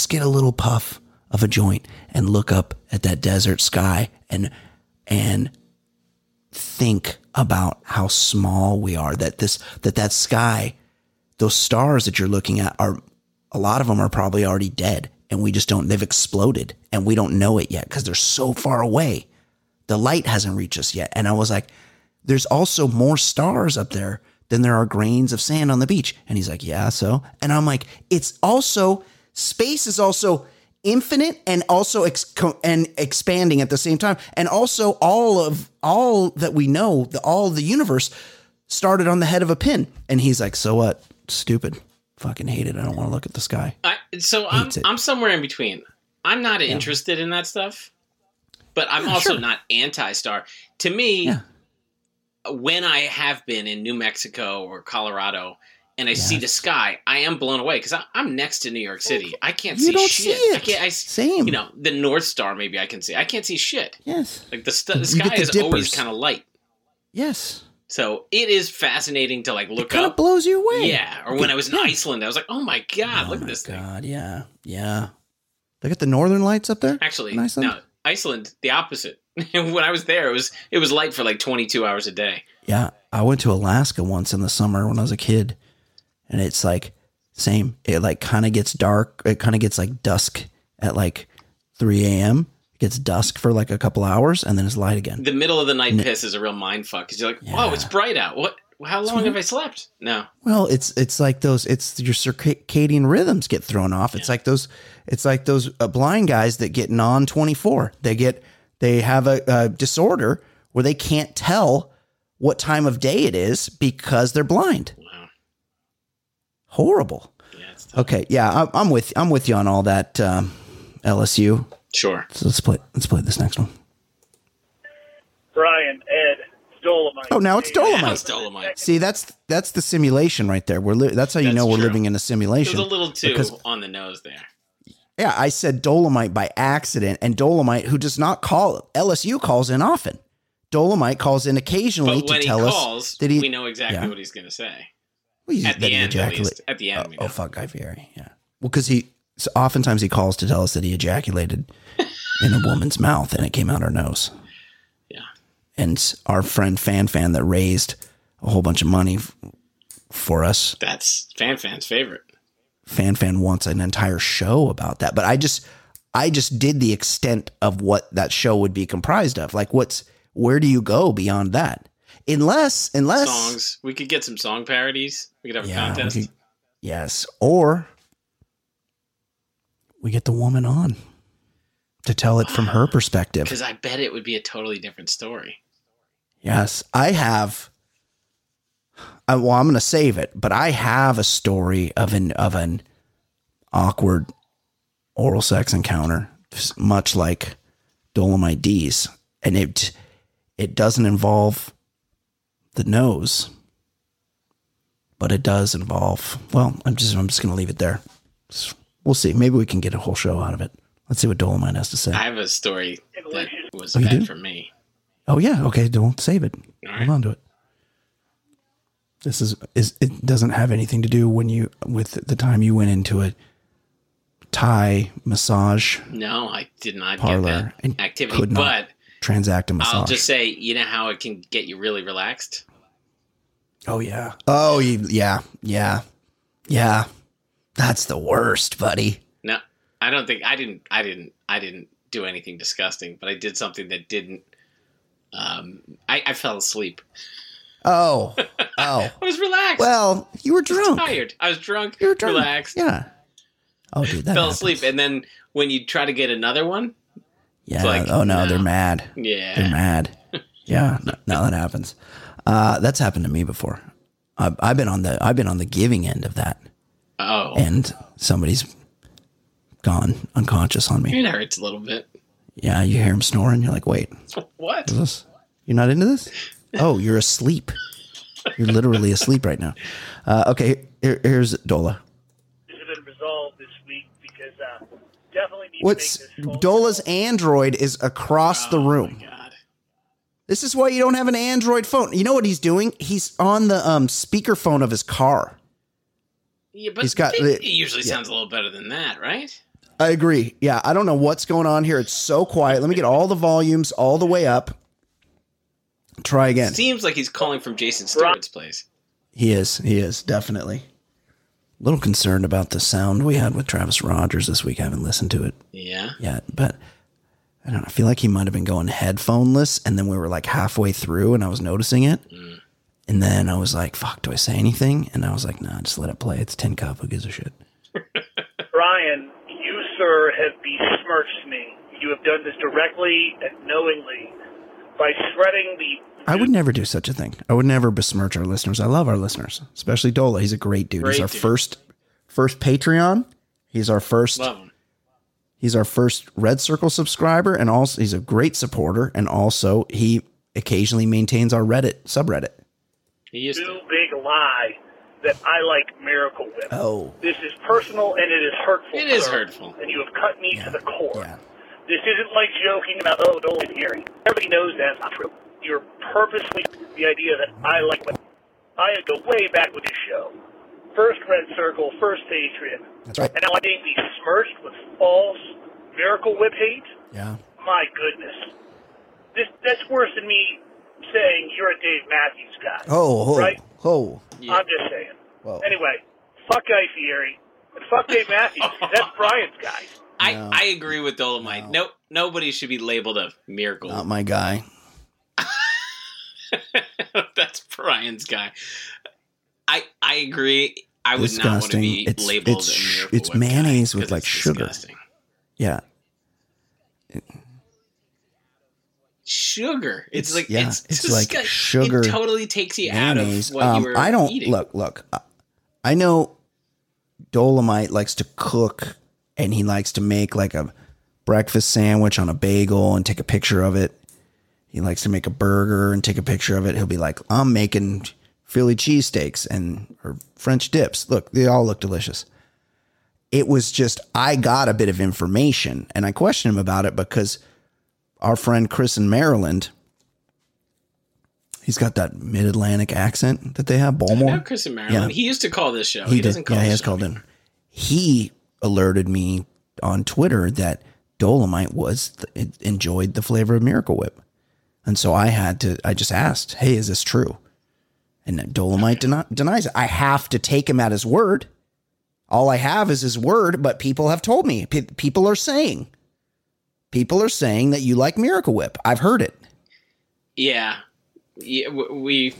get a little puff of a joint and look up at that desert sky and think about how small we are, that sky, those stars that you're looking at, are a lot of them are probably already dead, and they've exploded and we don't know it yet because they're so far away. The light hasn't reached us yet. And I was like, there's also more stars up there than there are grains of sand on the beach. And he's like, yeah, so? And I'm like, space is also infinite and also expanding at the same time. And also all that we know, all of the universe started on the head of a pin. And he's like, so what? Stupid. Fucking hate it. I don't want to look at the sky. I'm somewhere in between. I'm not interested in that stuff. But I'm also not anti-star. To me, when I have been in New Mexico or Colorado and I see the sky, I am blown away because I'm next to New York City. I can't see shit. You don't see it. Same. You know, the North Star maybe I can see. I can't see shit. Yes. Like the sky is always kind of light. Yes. So it is fascinating to like look up. It kind of blows you away. Yeah. Or when I was in Iceland, I was like, oh my God, look at this thing. Oh my God, yeah. Yeah. Look at the northern lights up there. Actually, in Iceland? No. Iceland, the opposite. When I was there, it was light for like 22 hours a day. Yeah, I went to Alaska once in the summer when I was a kid, and it's like same. It like kind of gets dark. It kind of gets like dusk at like 3 a.m. It gets dusk for like a couple hours, and then it's light again. The middle of the night piss is a real mind fuck because you're like, oh, it's bright out. What? How long have I slept? No. Well, it's like those. It's your circadian rhythms get thrown off. It's like those. It's like those blind guys that get non-24. They have a disorder where they can't tell what time of day it is because they're blind. Wow. Horrible. Yeah. It's tough. Okay. Yeah. I'm with you on all that. LSU. Sure. So let's play this next one. Brian, Ed. Dolemite. Oh, now it's Dolemite. Yeah, it's Dolemite. See, that's the simulation right there. That's how you know we're living in a simulation. There's a little too on the nose there. Yeah, I said Dolemite by accident, and Dolemite, who does not call, LSU calls in often. Dolemite calls in occasionally to tell us that we know exactly what he's going to say. Well, at the end, at least. At the end, we know. Oh, fuck, Guy Fieri. Yeah. Well, because oftentimes he calls to tell us that he ejaculated in a woman's mouth, and it came out her nose. And our friend Fan that raised a whole bunch of money for us. That's Fan's favorite. Fan wants an entire show about that. But I just did the extent of what that show would be comprised of. Like, where do you go beyond that? Unless songs, we could get some song parodies. We could have a contest. Or we get the woman on to tell it from her perspective. Because I bet it would be a totally different story. Yes, I have. Well, I'm going to save it, but I have a story of an awkward oral sex encounter, much like Dolomite D's, and it doesn't involve the nose, but it does involve. Well, I'm just going to leave it there. We'll see. Maybe we can get a whole show out of it. Let's see what Dolomite has to say. I have a story that was bad for me. Oh yeah, okay. Don't save it. All right. Hold on to it. This is it doesn't have anything to do with the time you went into a Thai massage. No, I did not parlor get that activity, could not but transact a massage. I'll just say, you know how it can get you really relaxed. Oh yeah. Oh yeah. That's the worst, buddy. No, I don't think I didn't do anything disgusting, but I did something that didn't. I fell asleep. Oh! I was relaxed. Well, you were drunk. I was tired. I was drunk. You were drunk. Relaxed. Yeah. Oh, dude, that fell asleep, and then when you try to get another one, yeah. It's like, oh no, they're mad. Yeah, they're mad. Yeah. No, that happens. That's happened to me before. I've been on the giving end of that. Oh. And somebody's gone unconscious on me. It hurts a little bit. Yeah, you hear him snoring. You're like, wait, what is this? You're not into this? Oh, you're asleep. You're literally asleep right now. Okay, here's Dola. This has been resolved this week because definitely need to make this. Dola's Android is across the room. My God. This is why you don't have an Android phone. You know what he's doing? He's on the speakerphone of his car. Yeah, but it usually sounds a little better than that, right? I agree. Yeah, I don't know what's going on here. It's so quiet. Let me get all the volumes all the way up. Try again. Seems like he's calling from Jason Stewart's place. He is, definitely. A little concerned about the sound we had with Travis Rogers this week. I haven't listened to it yet, but I don't know. I feel like he might have been going headphoneless, and then we were like halfway through, and I was noticing it. Mm. And then I was like, fuck, do I say anything? And I was like, nah, just let it play. It's Tin Cup. Who gives a shit? Brian, you, sir, have besmirched me. You have done this directly and knowingly. By shredding I would never do such a thing. I would never besmirch our listeners. I love our listeners, especially Dola. He's a great dude. He's our first Patreon. He's our first Red Circle subscriber, and also he's a great supporter. And also, he occasionally maintains our Reddit subreddit. He is too big lie that I like Miracle Whip. Oh, this is personal and it is hurtful. It is hurtful, and you have cut me to the core. Yeah. This isn't like joking about, oh, don't like Gary. Everybody knows that's not true. You're purposely the idea that I like what I go way back with this show. First Red Circle, first Patriot. That's right. And now I'm being besmirched with false Miracle Whip hate? Yeah. My goodness. That's worse than me saying you're a Dave Matthews guy. Oh. Right? Oh. Yeah. I'm just saying. Whoa. Anyway, fuck Guy Fieri and fuck Dave Matthews. That's Brian's guy. I agree with Dolemite. No, nobody should be labeled a miracle. Not my guy. That's Brian's guy. I agree. I would not want to be labeled a miracle. It's mayonnaise with like sugar. Disgusting. Yeah. Sugar. It's like sugar. It totally takes you mayonnaise out of what you were eating. Look. I know Dolemite likes to cook. And he likes to make like a breakfast sandwich on a bagel and take a picture of it. He likes to make a burger and take a picture of it. He'll be like, I'm making Philly cheesesteaks or French dips. Look, they all look delicious. It was just, I got a bit of information and I questioned him about it because our friend Chris in Maryland, he's got that mid-Atlantic accent that they have, Baltimore. I know Chris in Maryland. Yeah. He used to call this show. He doesn't call it. Yeah, he has called in. He alerted me on Twitter that Dolemite enjoyed the flavor of Miracle Whip. And so I just asked, hey, is this true? And Dolemite denies it. I have to take him at his word. All I have is his word, but people have told me. People are saying that you like Miracle Whip. I've heard it. Yeah, we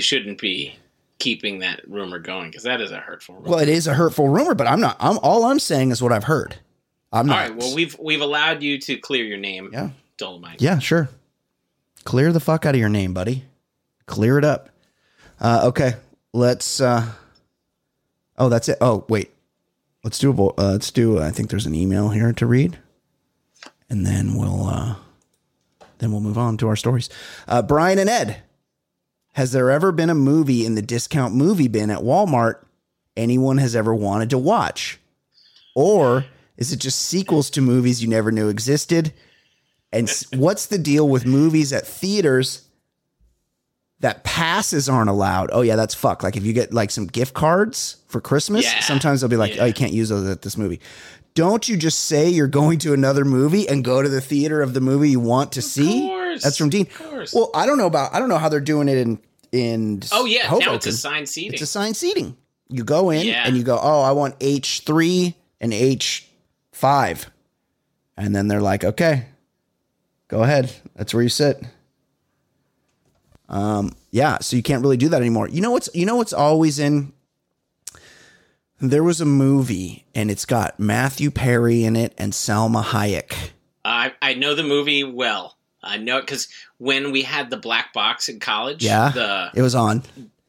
shouldn't be keeping that rumor going because that is a hurtful rumor. Well, it is a hurtful rumor, but I'm not. All I'm saying is what I've heard. I'm not. All right. Well, we've allowed you to clear your name. Yeah. Dolemite. Yeah, sure. Clear the fuck out of your name, buddy. Clear it up. Okay, let's. Oh, that's it. Oh, wait. Let's do a. I think there's an email here to read, and then we'll move on to our stories. Brian and Ed, has there ever been a movie in the discount movie bin at Walmart anyone has ever wanted to watch, or is it just sequels to movies you never knew existed? And what's the deal with movies at theaters that passes aren't allowed? Oh yeah, that's fucked. Like if you get like some gift cards for Christmas, sometimes they'll be like, oh, you can't use those at this movie. Don't you just say you're going to another movie and go to the theater of the movie you want to see? That's from Dean. Well, I don't know how they're doing it in oh yeah, Hoboken. Now it's assigned seating. You go in and you go, oh, I want H3 and H5. And then they're like, okay, go ahead. That's where you sit. Yeah, so you can't really do that anymore. You know what's always in? There was a movie and it's got Matthew Perry in it and Salma Hayek. I know the movie well. I know it because when we had the black box in college, it was on.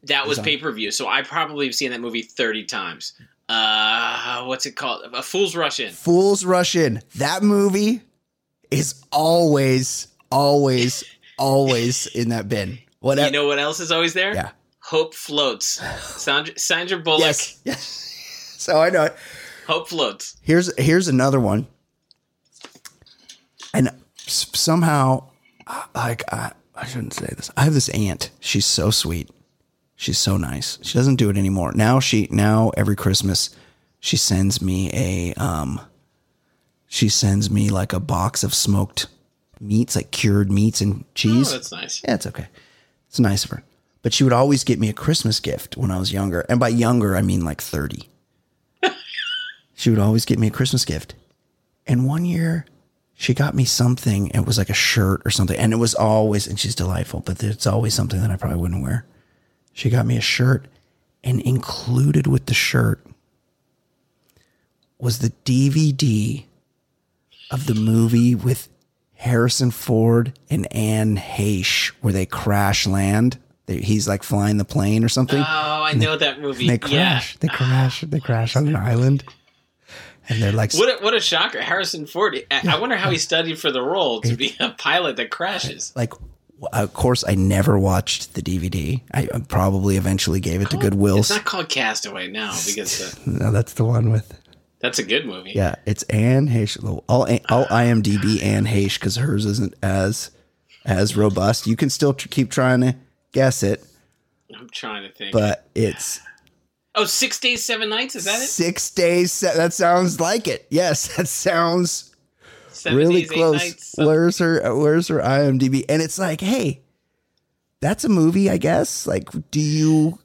That was pay-per-view. So I probably have seen that movie 30 times. What's it called? A Fool's Rush In. Fool's Rush In. That movie is always, always in that bin. Whatever. You know what else is always there? Yeah. Hope Floats. Sandra Bullock. Yes. So I know it. Hope Floats. Here's another one. And somehow, like, I shouldn't say this. I have this aunt. She's so sweet. She's so nice. She doesn't do it anymore. Now every Christmas, she sends me like a box of smoked meats, like cured meats and cheese. Oh, that's nice. Yeah, it's okay. It's nice of her. But she would always get me a Christmas gift when I was younger. And by younger, I mean like 30. She would always get me a Christmas gift. And one year she got me something. It was like a shirt or something. And it was always, and she's delightful, but it's always something that I probably wouldn't wear. She got me a shirt, and included with the shirt was the DVD of the movie with Harrison Ford and Anne Heche, where they crash land. He's like flying the plane or something. Oh, I know that movie. They crash. Yeah. They crash on an island. And they're like, what a shocker. Harrison Ford. I wonder how he studied for the role to be a pilot that crashes. Like, of course, I never watched the DVD. I probably eventually gave it to Goodwill. It's not called Castaway now because no, that's the one with. That's a good movie. Yeah, it's Anne Heche. All IMDb Anne Heche because hers isn't as robust. You can still keep trying to guess it. I'm trying to think. But it's... Oh, 6 days, 7 nights? Is that it? 6 days. That sounds like it. Yes, that sounds really close. Where's her IMDb? And it's like, hey, that's a movie, I guess. Like, do you...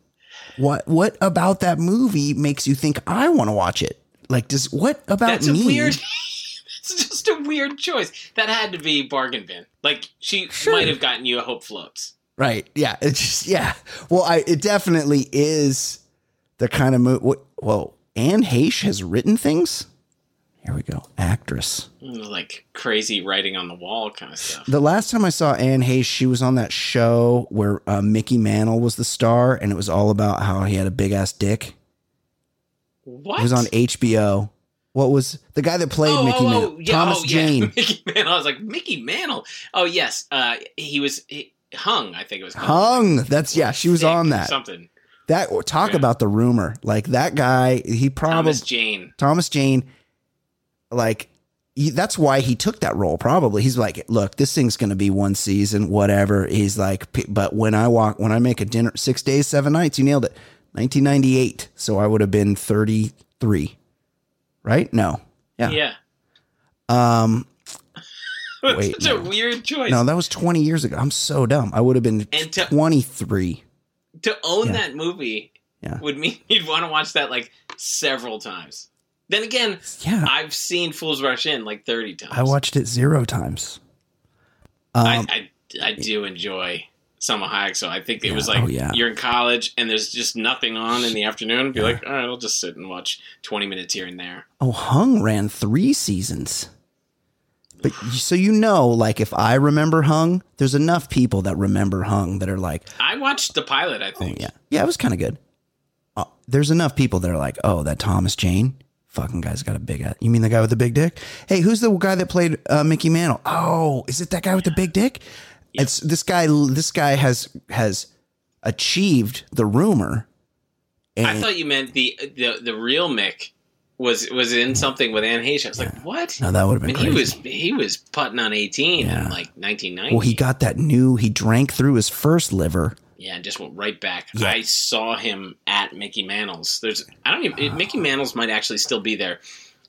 What about that movie makes you think I want to watch it? Like, does what about that's me? That's just a weird choice. That had to be bargain bin. Like, she might have gotten you a Hope Floats. Right. Yeah. It's just, yeah. Well, it definitely is the kind of movie. Whoa. Anne Heche has written things. Here we go. Actress. Like crazy writing on the wall kind of stuff. The last time I saw Anne Heche, she was on that show where Mickey Mantle was the star, and it was all about how he had a big ass dick. What? It was on HBO. What was the guy that played Mickey Mantle? Yeah, Thomas Jane. Yeah. Mickey Mantle. I was like, Mickey Mantle. Oh, yes. He was Hung, I think it was called. Hung. That's, yeah, she was on that. Something. That, or talk about the rumor. Like, that guy, he probably. Thomas Jane. Like, that's why he took that role, probably. He's like, look, this thing's going to be one season, whatever. He's like, but when I make a dinner, 6 days, 7 nights, you nailed it. 1998, so I would have been 33, right? No. Yeah. That's wait, such a weird choice. No, that was 20 years ago. I'm so dumb. I would have been 23. to own that movie would mean you'd want to watch that like several times. Then again, I've seen Fools Rush In like 30 times. I watched it 0 times. I do enjoy Selma Hayek, so I think it was like you're in college and there's just nothing on in the afternoon. Be like, all right, I'll just sit and watch 20 minutes here and there. Oh, Hung ran 3 seasons. But so you know, like if I remember Hung, there's enough people that remember Hung that are like, I watched the pilot, I think. Oh, yeah, it was kind of good. There's enough people that are like, oh, that Thomas Jane fucking guy's got a big ass. You mean the guy with the big dick? Hey, who's the guy that played Mickey Mantle? Oh, is it that guy with the big dick? Yeah. It's this guy has achieved the rumor. And I thought you meant the real Mick was in something with Anne Heche. I was like, what? No, that would have been crazy. He was putting on 18 in like 1990. Well, he got that he drank through his first liver. Yeah, and just went right back. Yeah. I saw him at Mickey Mantle's. Mickey Mantle's might actually still be there.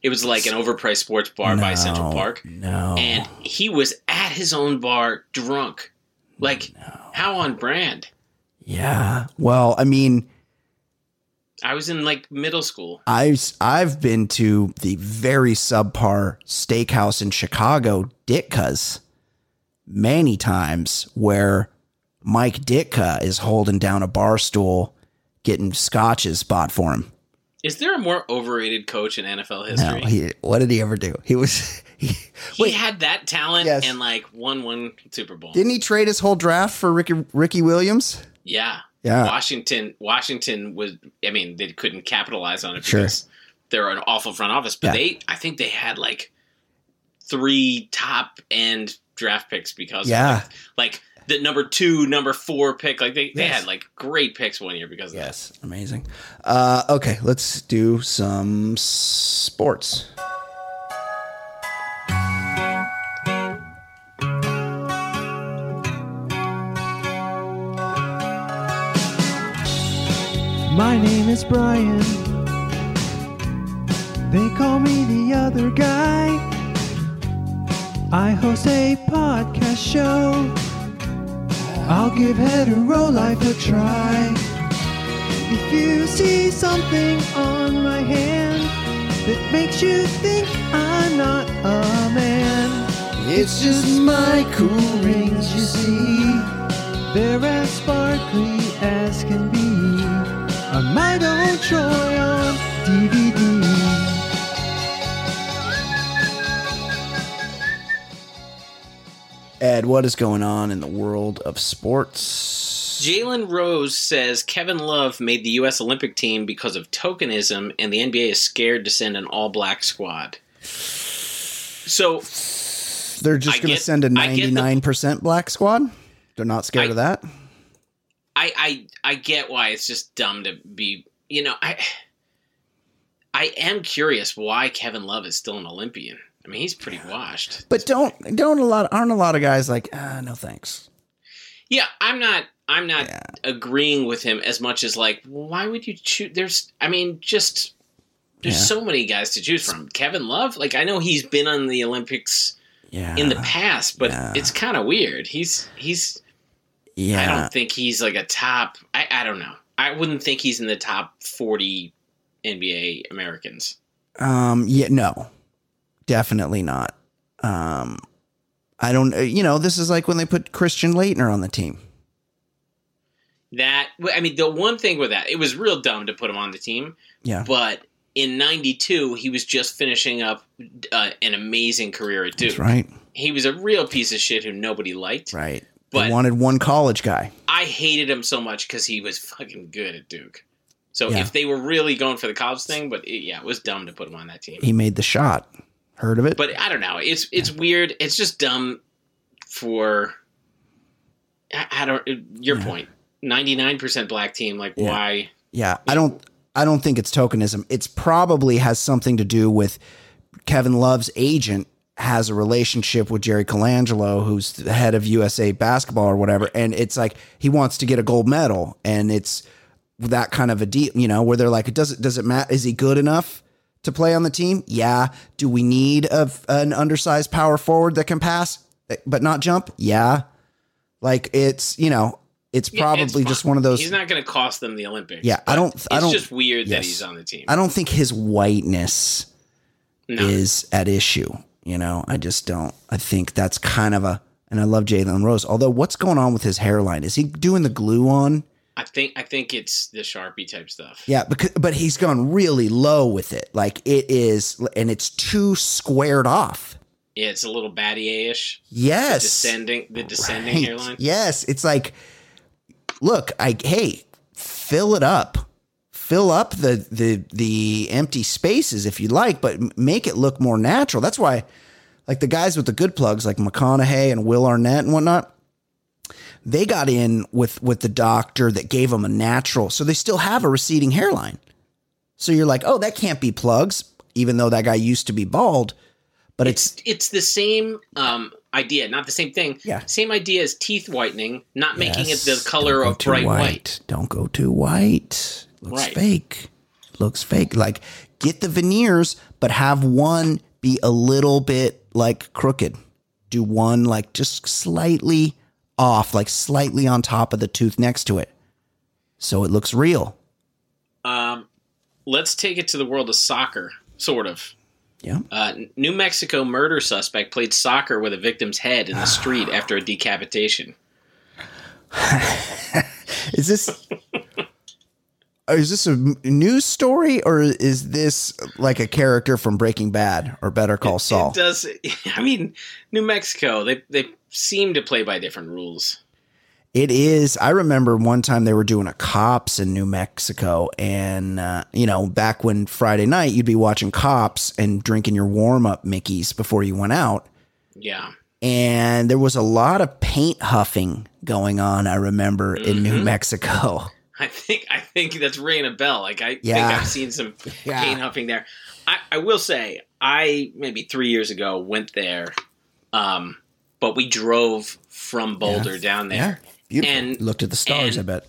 It was like an overpriced sports bar by Central Park. No. And he was at his own bar drunk. Like, how on brand. Yeah. Well, I mean, I was in like middle school. I've been to the very subpar steakhouse in Chicago, Ditka's, many times where Mike Ditka is holding down a bar stool, getting scotches bought for him. Is there a more overrated coach in NFL history? No, what did he ever do? He had that talent and like won Super Bowl. Didn't he trade his whole draft for Ricky Williams? Yeah. Yeah. Washington was, I mean, they couldn't capitalize on it because they're an awful front office, but I think they had like 3 top end draft picks because of like the number 2, number 4 pick. Like they had like great picks one year because of that. Yes, amazing. Okay, let's do some sports. My name is Brian. They call me the other guy. I host a podcast show. I'll give hetero life a try. If you see something on my hand that makes you think I'm not a man, it's just my cool rings you see. They're as sparkly as can be. I'm my own Troy on DVD. Ed, what is going on in the world of sports? Jalen Rose says Kevin Love made the U.S. Olympic team because of tokenism, and the NBA is scared to send an all-black squad. So they're just going to send a 99% black squad? They're not scared of that? I get why it's just dumb to be, you know, I am curious why Kevin Love is still an Olympian. I mean, he's pretty washed. But aren't a lot of guys like, no thanks. Yeah, I'm not agreeing with him as much as like, why would you choose? There's so many guys to choose from. Kevin Love, like I know he's been on the Olympics in the past, but it's kind of weird. He's yeah. I don't think he's like a top. I don't know. I wouldn't think he's in the top 40 NBA Americans. Yeah. No. Definitely not. I don't. You know, this is like when they put Christian Laettner on the team. The one thing with that, it was real dumb to put him on the team. Yeah. But in '92, he was just finishing up an amazing career at Duke. That's right. He was a real piece of shit who nobody liked. Right. But they wanted one college guy. I hated him so much because he was fucking good at Duke. So if they were really going for the college thing, but it was dumb to put him on that team. He made the shot. Heard of it? But I don't know. It's weird. It's just dumb for, your point, 99% black team. Like why? Yeah. I don't think it's tokenism. It's probably has something to do with Kevin Love's agent has a relationship with Jerry Colangelo, who's the head of USA basketball or whatever. And it's like, he wants to get a gold medal and it's that kind of a deal, you know, where they're like, does it matter? Is he good enough to play on the team? Yeah. Do we need an undersized power forward that can pass, but not jump? Yeah. Like it's, you know, It's probably it's just one of those. He's not going to cost them the Olympics. Yeah, I don't. It's just weird that he's on the team. I don't think his whiteness is at issue. You know, I just don't. I think that's kind of a. And I love Jalen Rose. Although, what's going on with his hairline? Is he doing the glue on? I think it's the Sharpie type stuff. Yeah, but he's gone really low with it. Like it is, and it's too squared off. Yeah, it's a little Battier-ish. Yes, the descending hairline. Yes, it's like. Look, fill it up. Fill up the empty spaces if you like, but make it look more natural. That's why, like, the guys with the good plugs, like McConaughey and Will Arnett and whatnot, they got in with the doctor that gave them a natural. So they still have a receding hairline. So you're like, oh, that can't be plugs, even though that guy used to be bald. But it's the same idea, not the same thing. Yeah. Same idea as teeth whitening, not making it the color of bright white. Don't go too white. Looks fake. Like, get the veneers, but have one be a little bit like crooked. Do one like just slightly off, like slightly on top of the tooth next to it, so it looks real. Let's take it to the world of soccer, sort of. Yeah. New Mexico murder suspect played soccer with a victim's head in the street after a decapitation. Is this a news story, or is this like a character from Breaking Bad or Better Call Saul? New Mexico, they seem to play by different rules. It is. I remember one time they were doing a Cops in New Mexico, and, back when Friday night you'd be watching Cops and drinking your warm-up Mickeys before you went out. Yeah. And there was a lot of paint huffing going on, I remember, in New Mexico. I think that's ringing a bell. Like, I think I've seen some paint huffing there. I will say, I maybe 3 years ago went there, but we drove from Boulder down there. Yeah. Beautiful. And looked at the stars, I bet.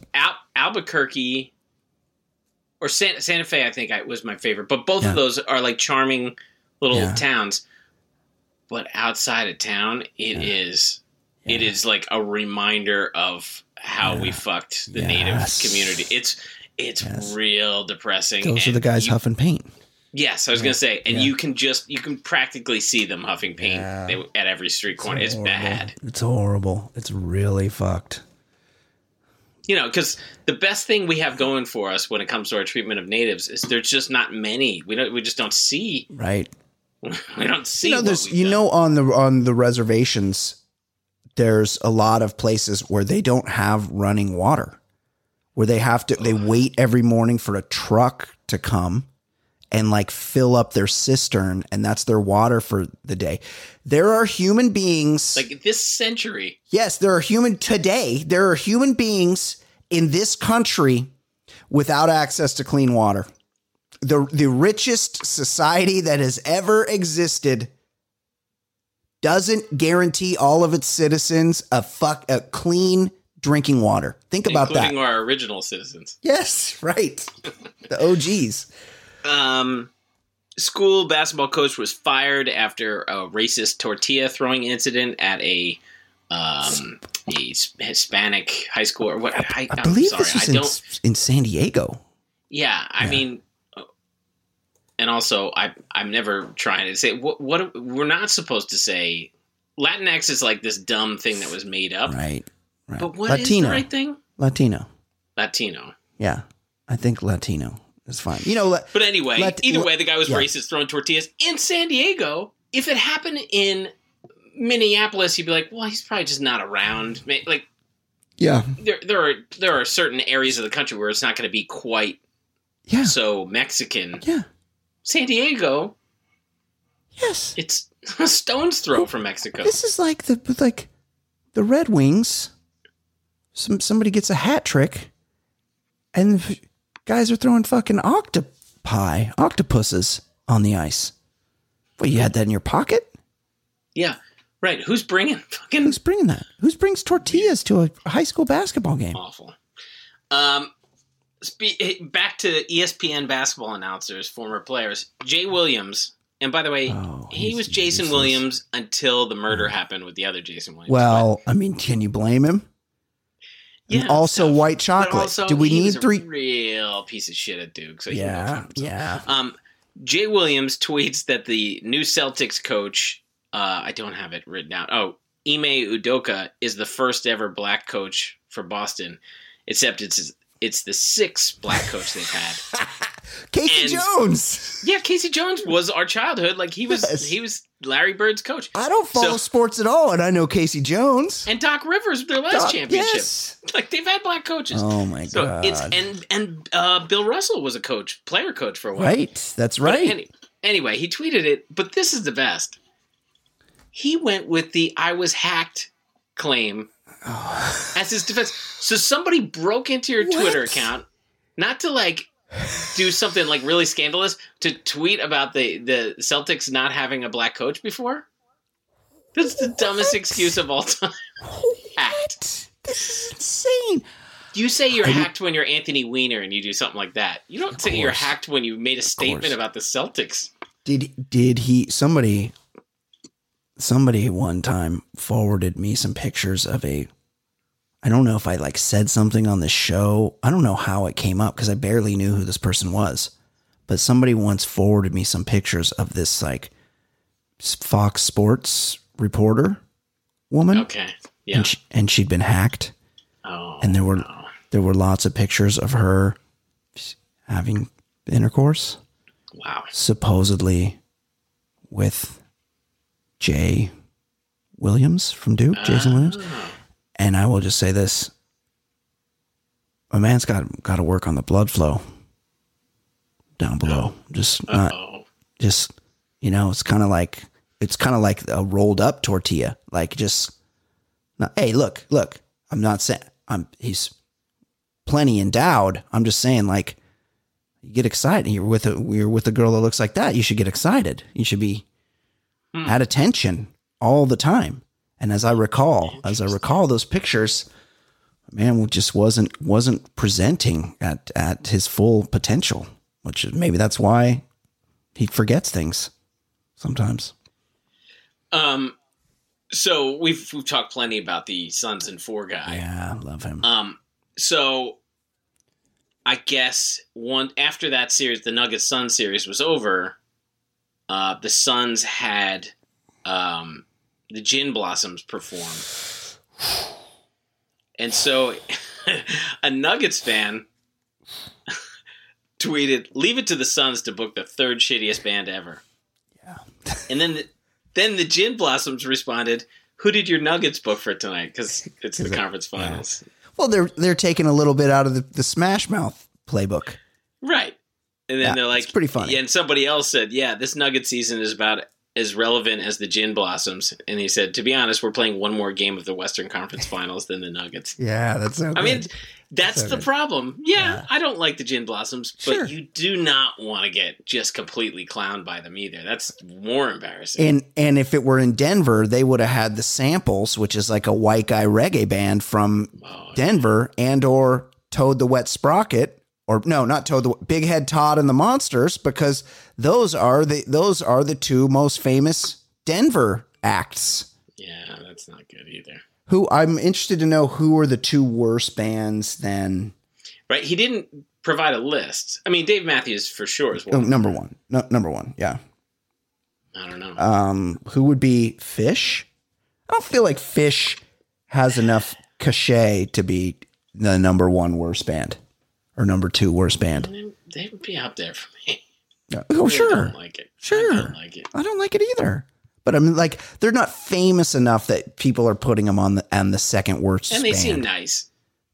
Albuquerque or Santa Fe, I think, was my favorite. But both of those are like charming little towns. But outside of town, it is like a reminder of how we fucked the native community. It's real depressing. Those are the guys huffing paint. Yes, I was going to say, and you can practically see them huffing paint at every street corner. It's bad. It's horrible. It's really fucked. You know, because the best thing we have going for us when it comes to our treatment of natives is there's just not many. We just don't see. Right. We don't see. On the reservations, there's a lot of places where they don't have running water, where they have to they wait every morning for a truck to come and like fill up their cistern, and that's their water for the day. There are human beings like this century. Yes, there are human beings in this country without access to clean water. The richest society that has ever existed doesn't guarantee all of its citizens a clean drinking water. Think about that. Including our original citizens. Yes, right. The OGs. School basketball coach was fired after a racist tortilla throwing incident at a Hispanic high school. Or what? I believe this was in San Diego. Yeah, I mean, and also I'm never trying to say what we're not supposed to say. Latinx is like this dumb thing that was made up, right? But what Latino. Is the right thing? Latino. Yeah, I think Latino. It's fine. You know, but anyway, either way, the guy was racist throwing tortillas in San Diego. If it happened in Minneapolis, you'd be like, well, he's probably just not around. Like, yeah, there are certain areas of the country where it's not going to be quite so Mexican. Yeah. San Diego. Yes. It's a stone's throw from Mexico. This is like the Red Wings. Somebody gets a hat trick and guys are throwing fucking octopuses on the ice. Well, you had that in your pocket? Yeah, right. Who's bringing that? Who brings tortillas to a high school basketball game? Awful. Back to ESPN basketball announcers, former players. Jay Williams, and by the way, he was Jason Williams until the murder happened with the other Jason Williams. Well, I mean, can you blame him? Yeah, and also stuff. White chocolate. Also, do we need three? Real piece of shit at Duke. So yeah, yeah. Jay Williams tweets that the new Celtics coach, I don't have it written out. Oh, Ime Udoka is the first ever black coach for Boston, except it's the sixth black coach they've had. Casey Jones. Yeah, Casey Jones was our childhood. Like he was Larry Bird's coach. I don't follow sports at all, and I know Casey Jones and Doc Rivers. Their last championship, yes. Like they've had black coaches. Oh my god! It's and Bill Russell was a coach, player coach for a while. Right, that's right. Anyway, he tweeted it, but this is the best. He went with the "I was hacked" claim as his defense. So somebody broke into your Twitter account, not to like. Do something like really scandalous to tweet about the Celtics not having a black coach before? That's the dumbest excuse of all time. Hacked. This is insane. You say you're hacked when you're Anthony Weiner and you do something like that. You don't say you're hacked when you made a statement about the Celtics. Did he somebody one time forwarded me some pictures of a I don't know if I like said something on the show. I don't know how it came up because I barely knew who this person was. But somebody once forwarded me some pictures of this like Fox Sports reporter woman. Okay. Yeah. And she'd been hacked. Oh. And there were lots of pictures of her having intercourse. Wow. Supposedly with Jay Williams from Duke, Jason Williams. And I will just say this. My man's got to work on the blood flow down below. Just not, just, you know, it's kind of like a rolled up tortilla. Like just, not, hey, look, I'm not saying he's plenty endowed. I'm just saying like you get excited. You're with a girl that looks like that. You should get excited. You should be at attention all the time. And as I recall those pictures, man just wasn't presenting at his full potential, which maybe that's why he forgets things sometimes. So we've talked plenty about the Sons and Four guy. Yeah, I love him. So I guess after that series, the Nuggets Suns series was over, the Suns had the Gin Blossoms perform. And so a Nuggets fan tweeted, "Leave it to the Suns to book the third shittiest band ever." Yeah. And then the Gin Blossoms responded, "Who did your Nuggets book for tonight?" Because it's the conference finals. Yeah. Well, they're taking a little bit out of the Smash Mouth playbook. Right. And then they're like, it's pretty funny. Yeah, and somebody else said, yeah, this Nugget season is about as relevant as the Gin Blossoms, and he said, "To be honest, we're playing one more game of the Western Conference Finals than the Nuggets." Yeah, that's so. I mean, that's so the problem. Yeah, I don't like the Gin Blossoms, but you do not want to get just completely clowned by them either. That's more embarrassing. And if it were in Denver, they would have had the Samples, which is like a white guy reggae band from Denver, and/or Toad the Wet Sprocket, or no, not Toad the Big Head Todd and the Monsters, because those are the two most famous Denver acts. Yeah, that's not good either. Who I'm interested to know who are the two worse bands than. Right, he didn't provide a list. I mean, Dave Matthews for sure is one. Number one. No, number one. Yeah. I don't know. Who would be Fish? I don't feel like Fish has enough cachet to be the number one worst band. Or number two worst band. They would be out there for me. Oh, sure. I don't like it. Sure. I don't like it. I don't like it either. But I mean, like, they're not famous enough that people are putting them on the second worst band. And they seem nice.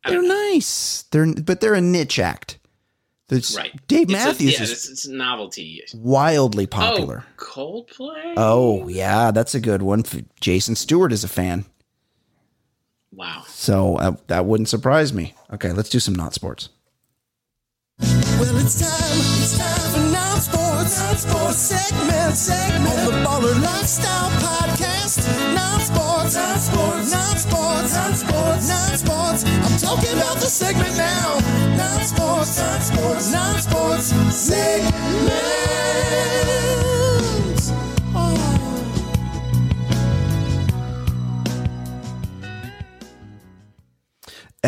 They're nice. But they're a niche act. Right. Dave Matthews is it's novelty. Wildly popular. Oh, Coldplay? Oh, yeah. That's a good one. Jason Stewart is a fan. Wow. So that wouldn't surprise me. Okay, let's do some not sports. Well, it's time for non-sports segment on the Baller Lifestyle Podcast. Non-sports. I'm talking about the segment now. Non-sports segment.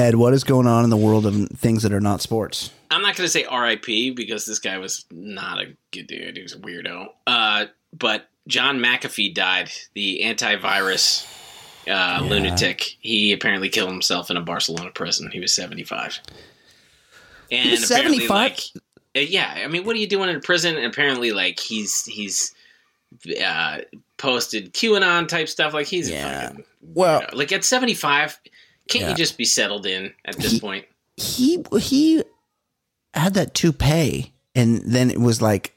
Ed, what is going on in the world of things that are not sports? I'm not going to say RIP because this guy was not a good dude. He was a weirdo. But John McAfee died, the antivirus lunatic. He apparently killed himself in a Barcelona prison. He was 75. And he was 75? Like, yeah. I mean, what are you doing in prison? And apparently, like, he's posted QAnon type stuff. Like, he's a fucking weirdo. Well, like, at 75, can't you just be settled in at this point? He had that toupee, and then it was like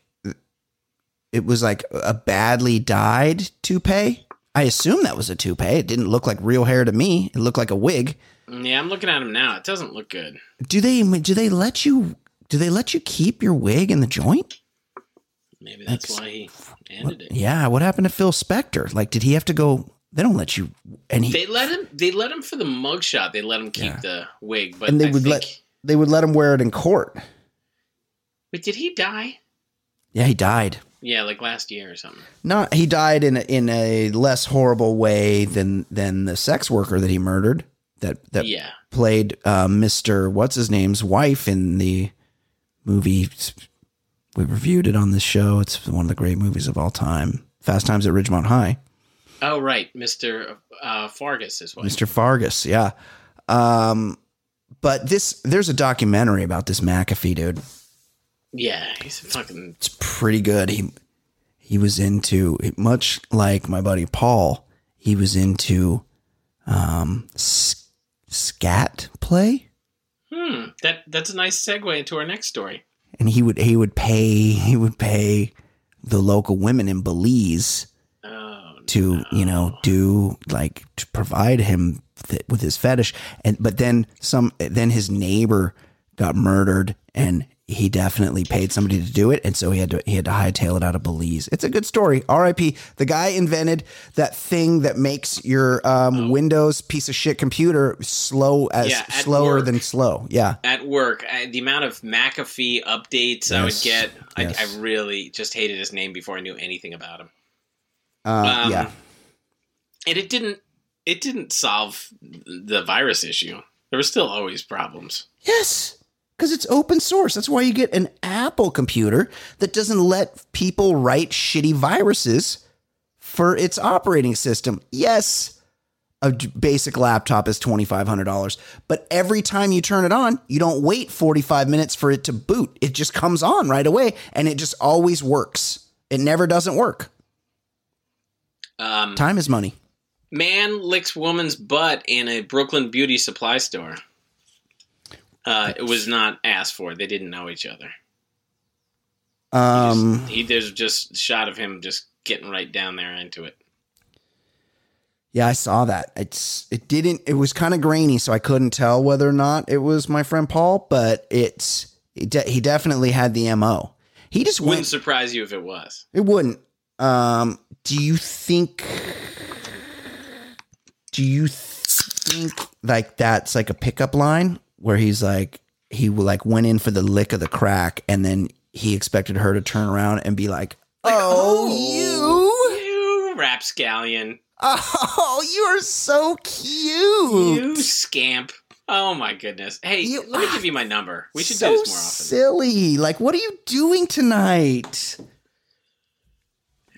a badly dyed toupee. I assume that was a toupee. It didn't look like real hair to me. It looked like a wig. Yeah, I'm looking at him now. It doesn't look good. Do they let you keep your wig in the joint? Maybe that's why he ended it. Yeah, what happened to Phil Spector? Like, did he have to go? They don't let you. And they let him for the mugshot. They let him keep the wig, but and they would let him wear it in court. But did he die? Yeah, he died. Yeah, like last year or something. No, he died in a less horrible way than the sex worker that he murdered. That played Mr. What's his name's wife in the movie. We reviewed it on this show. It's one of the great movies of all time. Fast Times at Ridgemont High. Oh, right. Mr. Fargus is what. Mr. Fargus, yeah. But there's a documentary about this McAfee dude. Yeah, he's fucking. It's pretty good. He was into, much like my buddy Paul, he was into scat play. That's a nice segue into our next story. And he would pay the local women in Belize to provide him with his fetish. But then his neighbor got murdered, and he definitely paid somebody to do it, and so he had to hightail it out of Belize. It's a good story. R.I.P. The guy invented that thing that makes your Windows piece of shit computer slower than slow. Yeah, at work, the amount of McAfee updates I would get, I really just hated his name before I knew anything about him. And it didn't solve the virus issue. There were still always problems. Yes. Because it's open source. That's why you get an Apple computer that doesn't let people write shitty viruses for its operating system. Yes, a basic laptop is $2,500, but every time you turn it on, you don't wait 45 minutes for it to boot. It just comes on right away, and it just always works. It never doesn't work. Time is money. Man licks woman's butt in a Brooklyn beauty supply store. It was not asked for. They didn't know each other. There's just a shot of him just getting right down there into it. Yeah, I saw that. It was kind of grainy, so I couldn't tell whether or not it was my friend Paul, but he definitely had the MO. He just wouldn't surprise you if it was. It wouldn't. Do you think like that's like a pickup line? Where he's like, he went in for the lick of the crack, and then he expected her to turn around and be like, "Oh, you rapscallion! Oh, you're so cute, you scamp! Oh my goodness! Hey, let me give you my number. We should do this more often." Silly! Like, what are you doing tonight?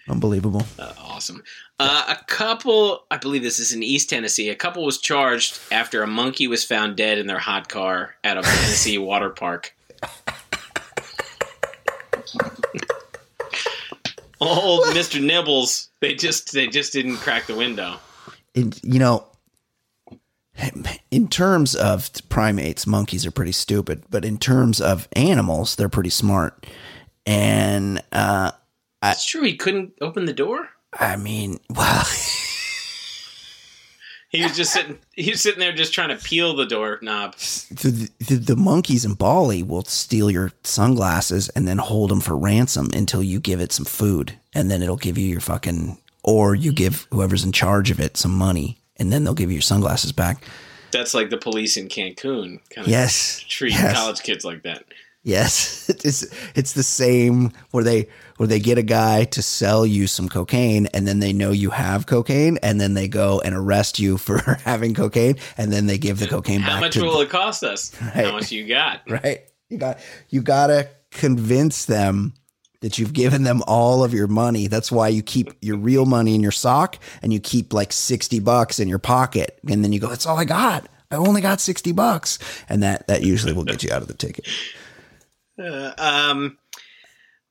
Unbelievable! Awesome. A couple, I believe this is in East Tennessee, a couple was charged after a monkey was found dead in their hot car at a Tennessee water park. Old Mr. Nibbles, they just didn't crack the window. In terms of primates, monkeys are pretty stupid, but in terms of animals, they're pretty smart. And it's true, he couldn't open the door? I mean, well, he was sitting there just trying to peel the doorknob. The monkeys in Bali will steal your sunglasses and then hold them for ransom until you give it some food. And then it'll give you your fucking, or you give whoever's in charge of it some money, and then they'll give you your sunglasses back. That's like the police in Cancun kind of treat college kids like that. Yes, it's the same where they get a guy to sell you some cocaine, and then they know you have cocaine, and then they go and arrest you for having cocaine, and then they give the cocaine back. How much will it cost us? Right. How much you got? Right, you gotta convince them that you've given them all of your money. That's why you keep your real money in your sock, and you keep like $60 in your pocket, and then you go, "That's all I got. I only got $60," and that usually will get you out of the ticket.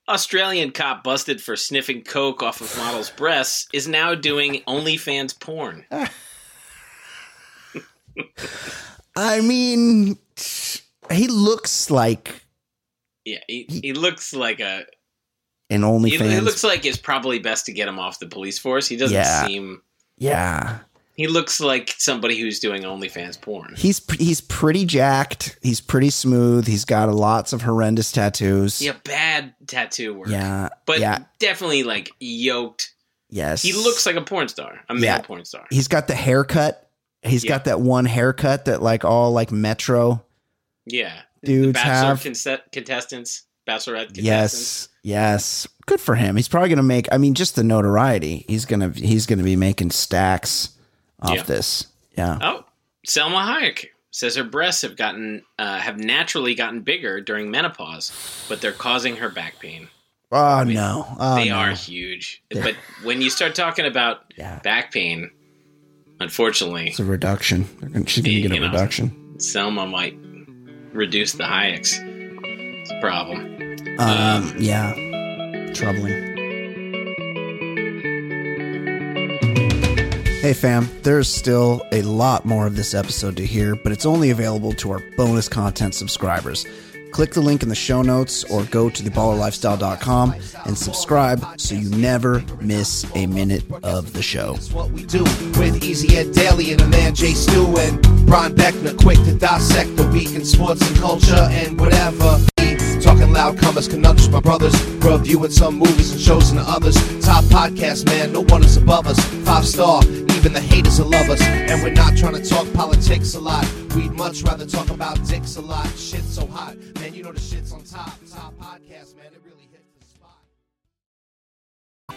Australian cop busted for sniffing coke off of models' breasts is now doing OnlyFans porn. I mean, he looks like... Yeah, he looks like a... An OnlyFans... He looks like it's probably best to get him off the police force. He doesn't seem... Yeah. He looks like somebody who's doing OnlyFans porn. He's pretty jacked. He's pretty smooth. He's got lots of horrendous tattoos. Yeah, bad tattoo work. Yeah, but definitely like yoked. Yes, he looks like a porn star, a male porn star. He's got the haircut. He's got that one haircut that like all like Metro. Yeah, dudes contestants, Bachelorette contestants. Yes, good for him. He's probably gonna make. I mean, just the notoriety. He's gonna be making stacks. Off this. Yeah. Oh, Selma Hayek says her breasts have naturally gotten bigger during menopause, but they're causing her back pain. They are huge. Yeah. But when you start talking about back pain, unfortunately, it's a reduction. She's going to get a reduction. Selma might reduce the Hayeks. It's a problem. Yeah. Troubling. Hey fam, there's still a lot more of this episode to hear, but it's only available to our bonus content subscribers. Click the link in the show notes or go to theballerlifestyle.com and subscribe so you never miss a minute of the show. That's what we do with Easy Ed Daly and a man Jay Stew and Ron Beckner, quick to dissect the week in sports and culture and whatever. Talking loud, comers, conundrums, my brothers. Reviewing some movies and shows and others. Top podcast, man, no one is above us. 5-star, even the haters will love us. And we're not trying to talk politics a lot. We'd much rather talk about dicks a lot. Shit's so hot, man, you know the shit's on top. Top podcast, man, it really hit the spot.